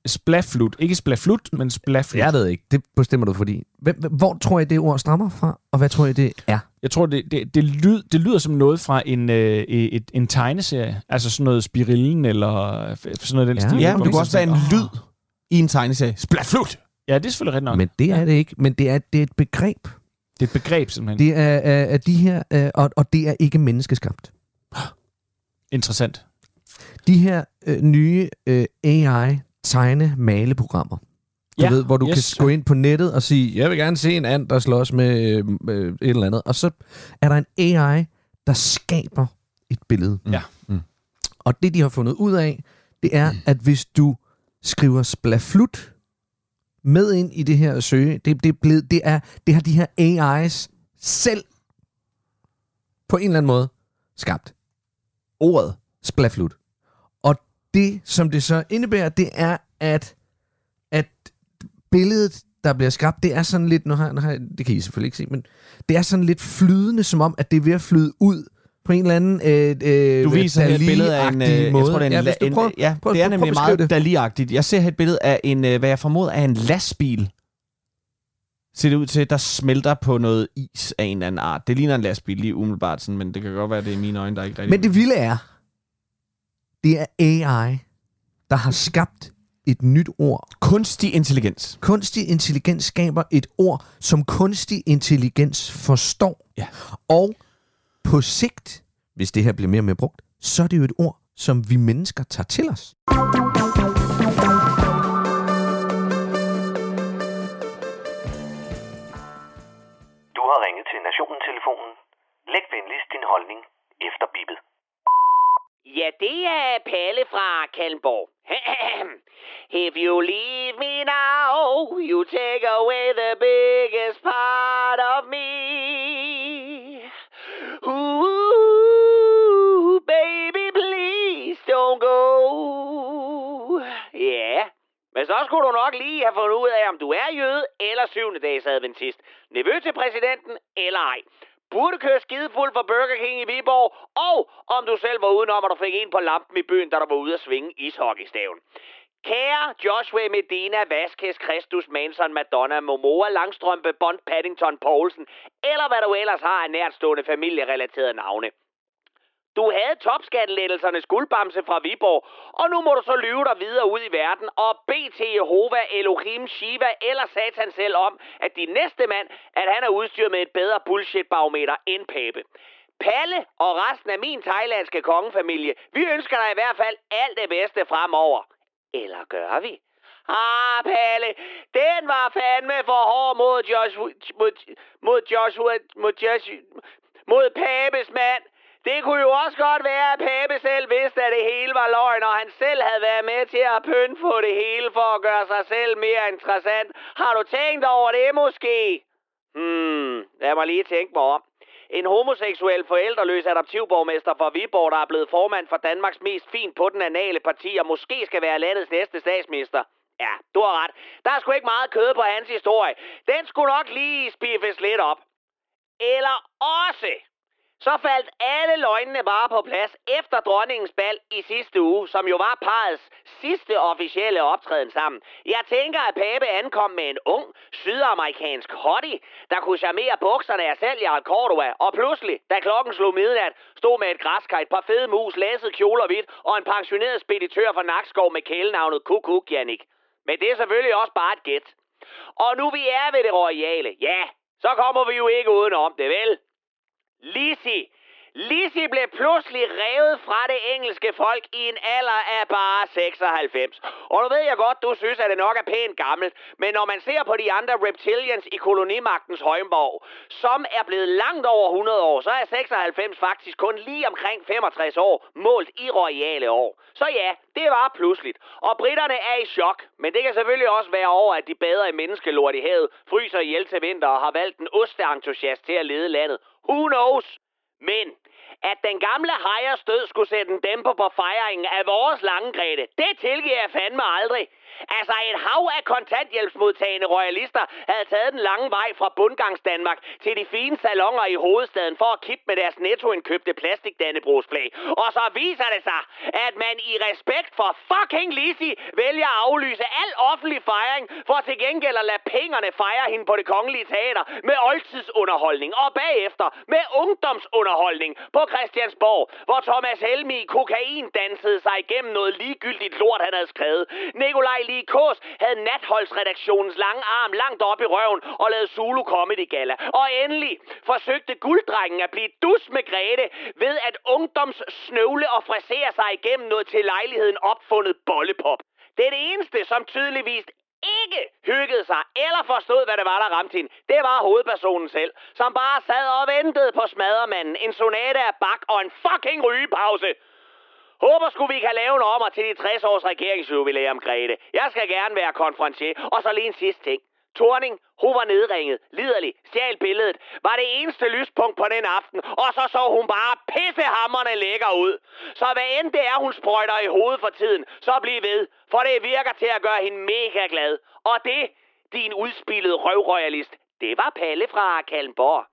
Splaflut. Ikke Splaflut, men Splaflut. Jeg ved ikke. Det bestemmer du, fordi... Hvor tror I, det ord stammer fra, og hvad tror I, det er? Jeg tror, det, det, det, lyd, det lyder som noget fra en, øh, et, en tegneserie. Altså sådan noget Spirillen, eller sådan noget den ja, stil. Ja, men det kunne også være en lyd i en tegneserie. Splaflut! Ja, det er selvfølgelig ret nok. Men det er det ikke. Men det er, det er et begreb. Det er et begreb, simpelthen. Det er, er, er de her, øh, og, og det er ikke menneskeskabt. Interessant. De her øh, nye øh, A I... tegne-male-programmer. Du ja, ved, hvor du yes, kan gå ind på nettet og sige, jeg vil gerne se en and, der slås med øh, et eller andet. Og så er der en A I, der skaber et billede. Ja. Mm. Og det, de har fundet ud af, det er, mm. at hvis du skriver Splaflut med ind i det her søge, det, det, blev, det, er, det har de her A I's selv på en eller anden måde skabt. Ordet Splaflut. Det, som det så indebærer, det er, at, at billedet, der bliver skabt, det er sådan lidt, nu har, nu har, det kan I selvfølgelig ikke se, men det er sådan lidt flydende, som om, at det er ved at flyde ud på en eller anden øh, øh, du viser et billede af en, øh, måde. Jeg tror, det er en, ja, en, prøver, en, ja, prøver, det er prøver, nemlig prøver meget Dali-agtigt. Jeg ser her et billede af en, hvad jeg formoder, er en lastbil. ser det ud til, der smelter på noget is af en eller anden art. Det ligner en lastbil lige umiddelbart, sådan, men det kan godt være, det er mine øjne, der ikke rigtig... Men det vilde er, det er A I, der har skabt et nyt ord. Kunstig intelligens. Kunstig intelligens skaber et ord, som kunstig intelligens forstår. Ja. Og på sigt, hvis det her bliver mere og mere brugt, så er det jo et ord, som vi mennesker tager til os. Du har ringet til Nationen-telefonen. Læg venligst din holdning efter bippet. Ja, det er Palle fra Kalmborg. If you leave me now, you take away the biggest part of me. Ooh, baby, please don't go. Ja, yeah. Men så skulle du nok lige have fundet ud af, om du er jøde eller syvende dags adventist, nevø til præsidenten eller ej. Burde køre skidefuld for Burger King i Viborg, og om du selv var udenom, og du fik en på lampen i byen, da du var ude at svinge ishockeystaven. Kære Joshua Medina, Vasquez, Kristus, Manson, Madonna, Momoa, Langstrømpe, Bond, Paddington, Poulsen, eller hvad du ellers har af nærtstående familierelaterede navne. Du havde topskattelettelsernes guldbamse fra Viborg, og nu må du så lyve dig videre ud i verden og bede til Jehova, Elohim, Shiva eller Satan selv om, at din næste mand, at han er udstyret med et bedre bullshit-barometer end Pape. Palle og resten af min thailandske kongefamilie, vi ønsker dig i hvert fald alt det bedste fremover. Eller gør vi? Ah, Palle, den var fandme for hård mod Joshua, mod, mod Joshua, mod Joshua, mod Papes mand. Det kunne jo også godt være, at Pape selv vidste, at det hele var løgn, og han selv havde været med til at pynte på det hele for at gøre sig selv mere interessant. Har du tænkt over det måske? Hmm, lad mig lige tænke mig om. En homoseksuel forældreløs adoptivborgmester fra Viborg, der er blevet formand for Danmarks mest fint på den anale parti, og måske skal være landets næste statsminister. Ja, du har ret. Der er sgu ikke meget kød på hans historie. Den skulle nok lige spiffes lidt op. Eller også... Så faldt alle løgnene bare på plads efter dronningens bal i sidste uge, som jo var parrets sidste officielle optræden sammen. Jeg tænker, at Pape ankom med en ung, sydamerikansk hottie, der kunne charmere bukserne af selv Jarl Cordua. Og pludselig, da klokken slog midnat, stod med et græskar, et par fede mus, læsset kjoler hvidt og en pensioneret speditør fra Nakskov med kælenavnet Kukuk, Jannik. Men det er selvfølgelig også bare et gæt. Og nu vi er ved det royale, ja, så kommer vi jo ikke udenom det, vel? Lizzie. Lizzie blev pludselig revet fra det engelske folk i en alder af bare seksoghalvfems. Og nu ved jeg godt, du synes, at det nok er pænt gammelt, men når man ser på de andre reptilians i kolonimagtens højmborg, som er blevet langt over hundrede år, så er seksoghalvfems faktisk kun lige omkring femogtres år, målt i royale år. Så ja, det var pludseligt. Og britterne er i chok, men det kan selvfølgelig også være over, at de bader i menneskelort i havet, fryser ihjel til vinter og har valgt en osteentusiast til at lede landet. Who knows? Men at den gamle hejers død skulle sætte en dæmper på fejringen af vores lange Grete, det tilgiver jeg fandme aldrig. Altså et hav af kontanthjælpsmodtagende royalister havde taget den lange vej fra bundgangs Danmark til de fine salonger i hovedstaden for at kippe med deres nettoindkøbte plastikdannebrugsflag. Og så viser det sig, at man i respekt for fucking Lizzie vælger at aflyse al offentlig fejring for til gengæld at lade pengerne fejre hende på Det Kongelige Teater med oldtidsunderholdning og bagefter med ungdomsunderholdning på Christiansborg, hvor Thomas Helmi kokain dansede sig igennem noget ligegyldigt lort, han havde skrevet. Nikolaj Lie Kaas havde natholdsredaktionens lange arm langt op i røven og lavede Zulu Comedy Gala. Og endelig forsøgte gulddrengen at blive dus med Grete ved at ungdomssnøvle og frisere sig igennem noget til lejligheden opfundet bollepop. Det er det eneste, som tydeligvis ikke hyggede sig eller forstod, hvad det var, der ramte hende. Det var hovedpersonen selv, som bare sad og ventede på smaddermanden, en sonate af bak og en fucking rygepause. Håber sgu, vi kan lave en ommer til de tres års regeringsjubilæum, Grete. Jeg skal gerne være konferencier. Og så lige en sidste ting. Thorning, hun var nedringet, liderlig, stjal billedet, var det eneste lyspunkt på den aften, og så så hun bare pissehammerne lækker ud. Så hvad end det er, hun sprøjter i hovedet for tiden, så bliv ved, for det virker til at gøre hende mega glad. Og det, din udspillede røvrøjalist, det var Palle fra Kalmborg.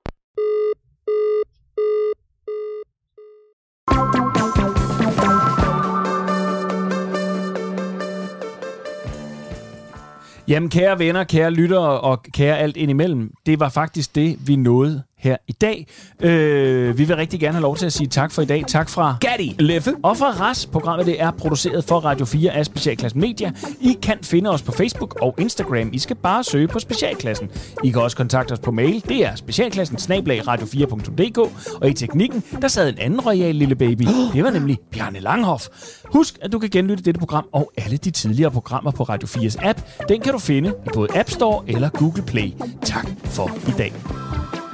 Jamen, kære venner, kære lyttere og kære alt indimellem, det var faktisk det, vi nåede her i dag. Øh, vi vil rigtig gerne have lov til at sige tak for i dag. Tak fra Gaddy, Løffe og fra R A S. Programmet det er produceret for Radio fire af Specialklassen Media. I kan finde os på Facebook og Instagram. I skal bare søge på Specialklassen. I kan også kontakte os på mail. Det er specialklassen snabel-a radio fire punktum d k. Og i teknikken, der sad en anden royal lille baby. Det var nemlig Bjarne Langhoff. Husk, at du kan genlytte dette program og alle de tidligere programmer på Radio fires app. Den kan du finde i både App Store eller Google Play. Tak for i dag.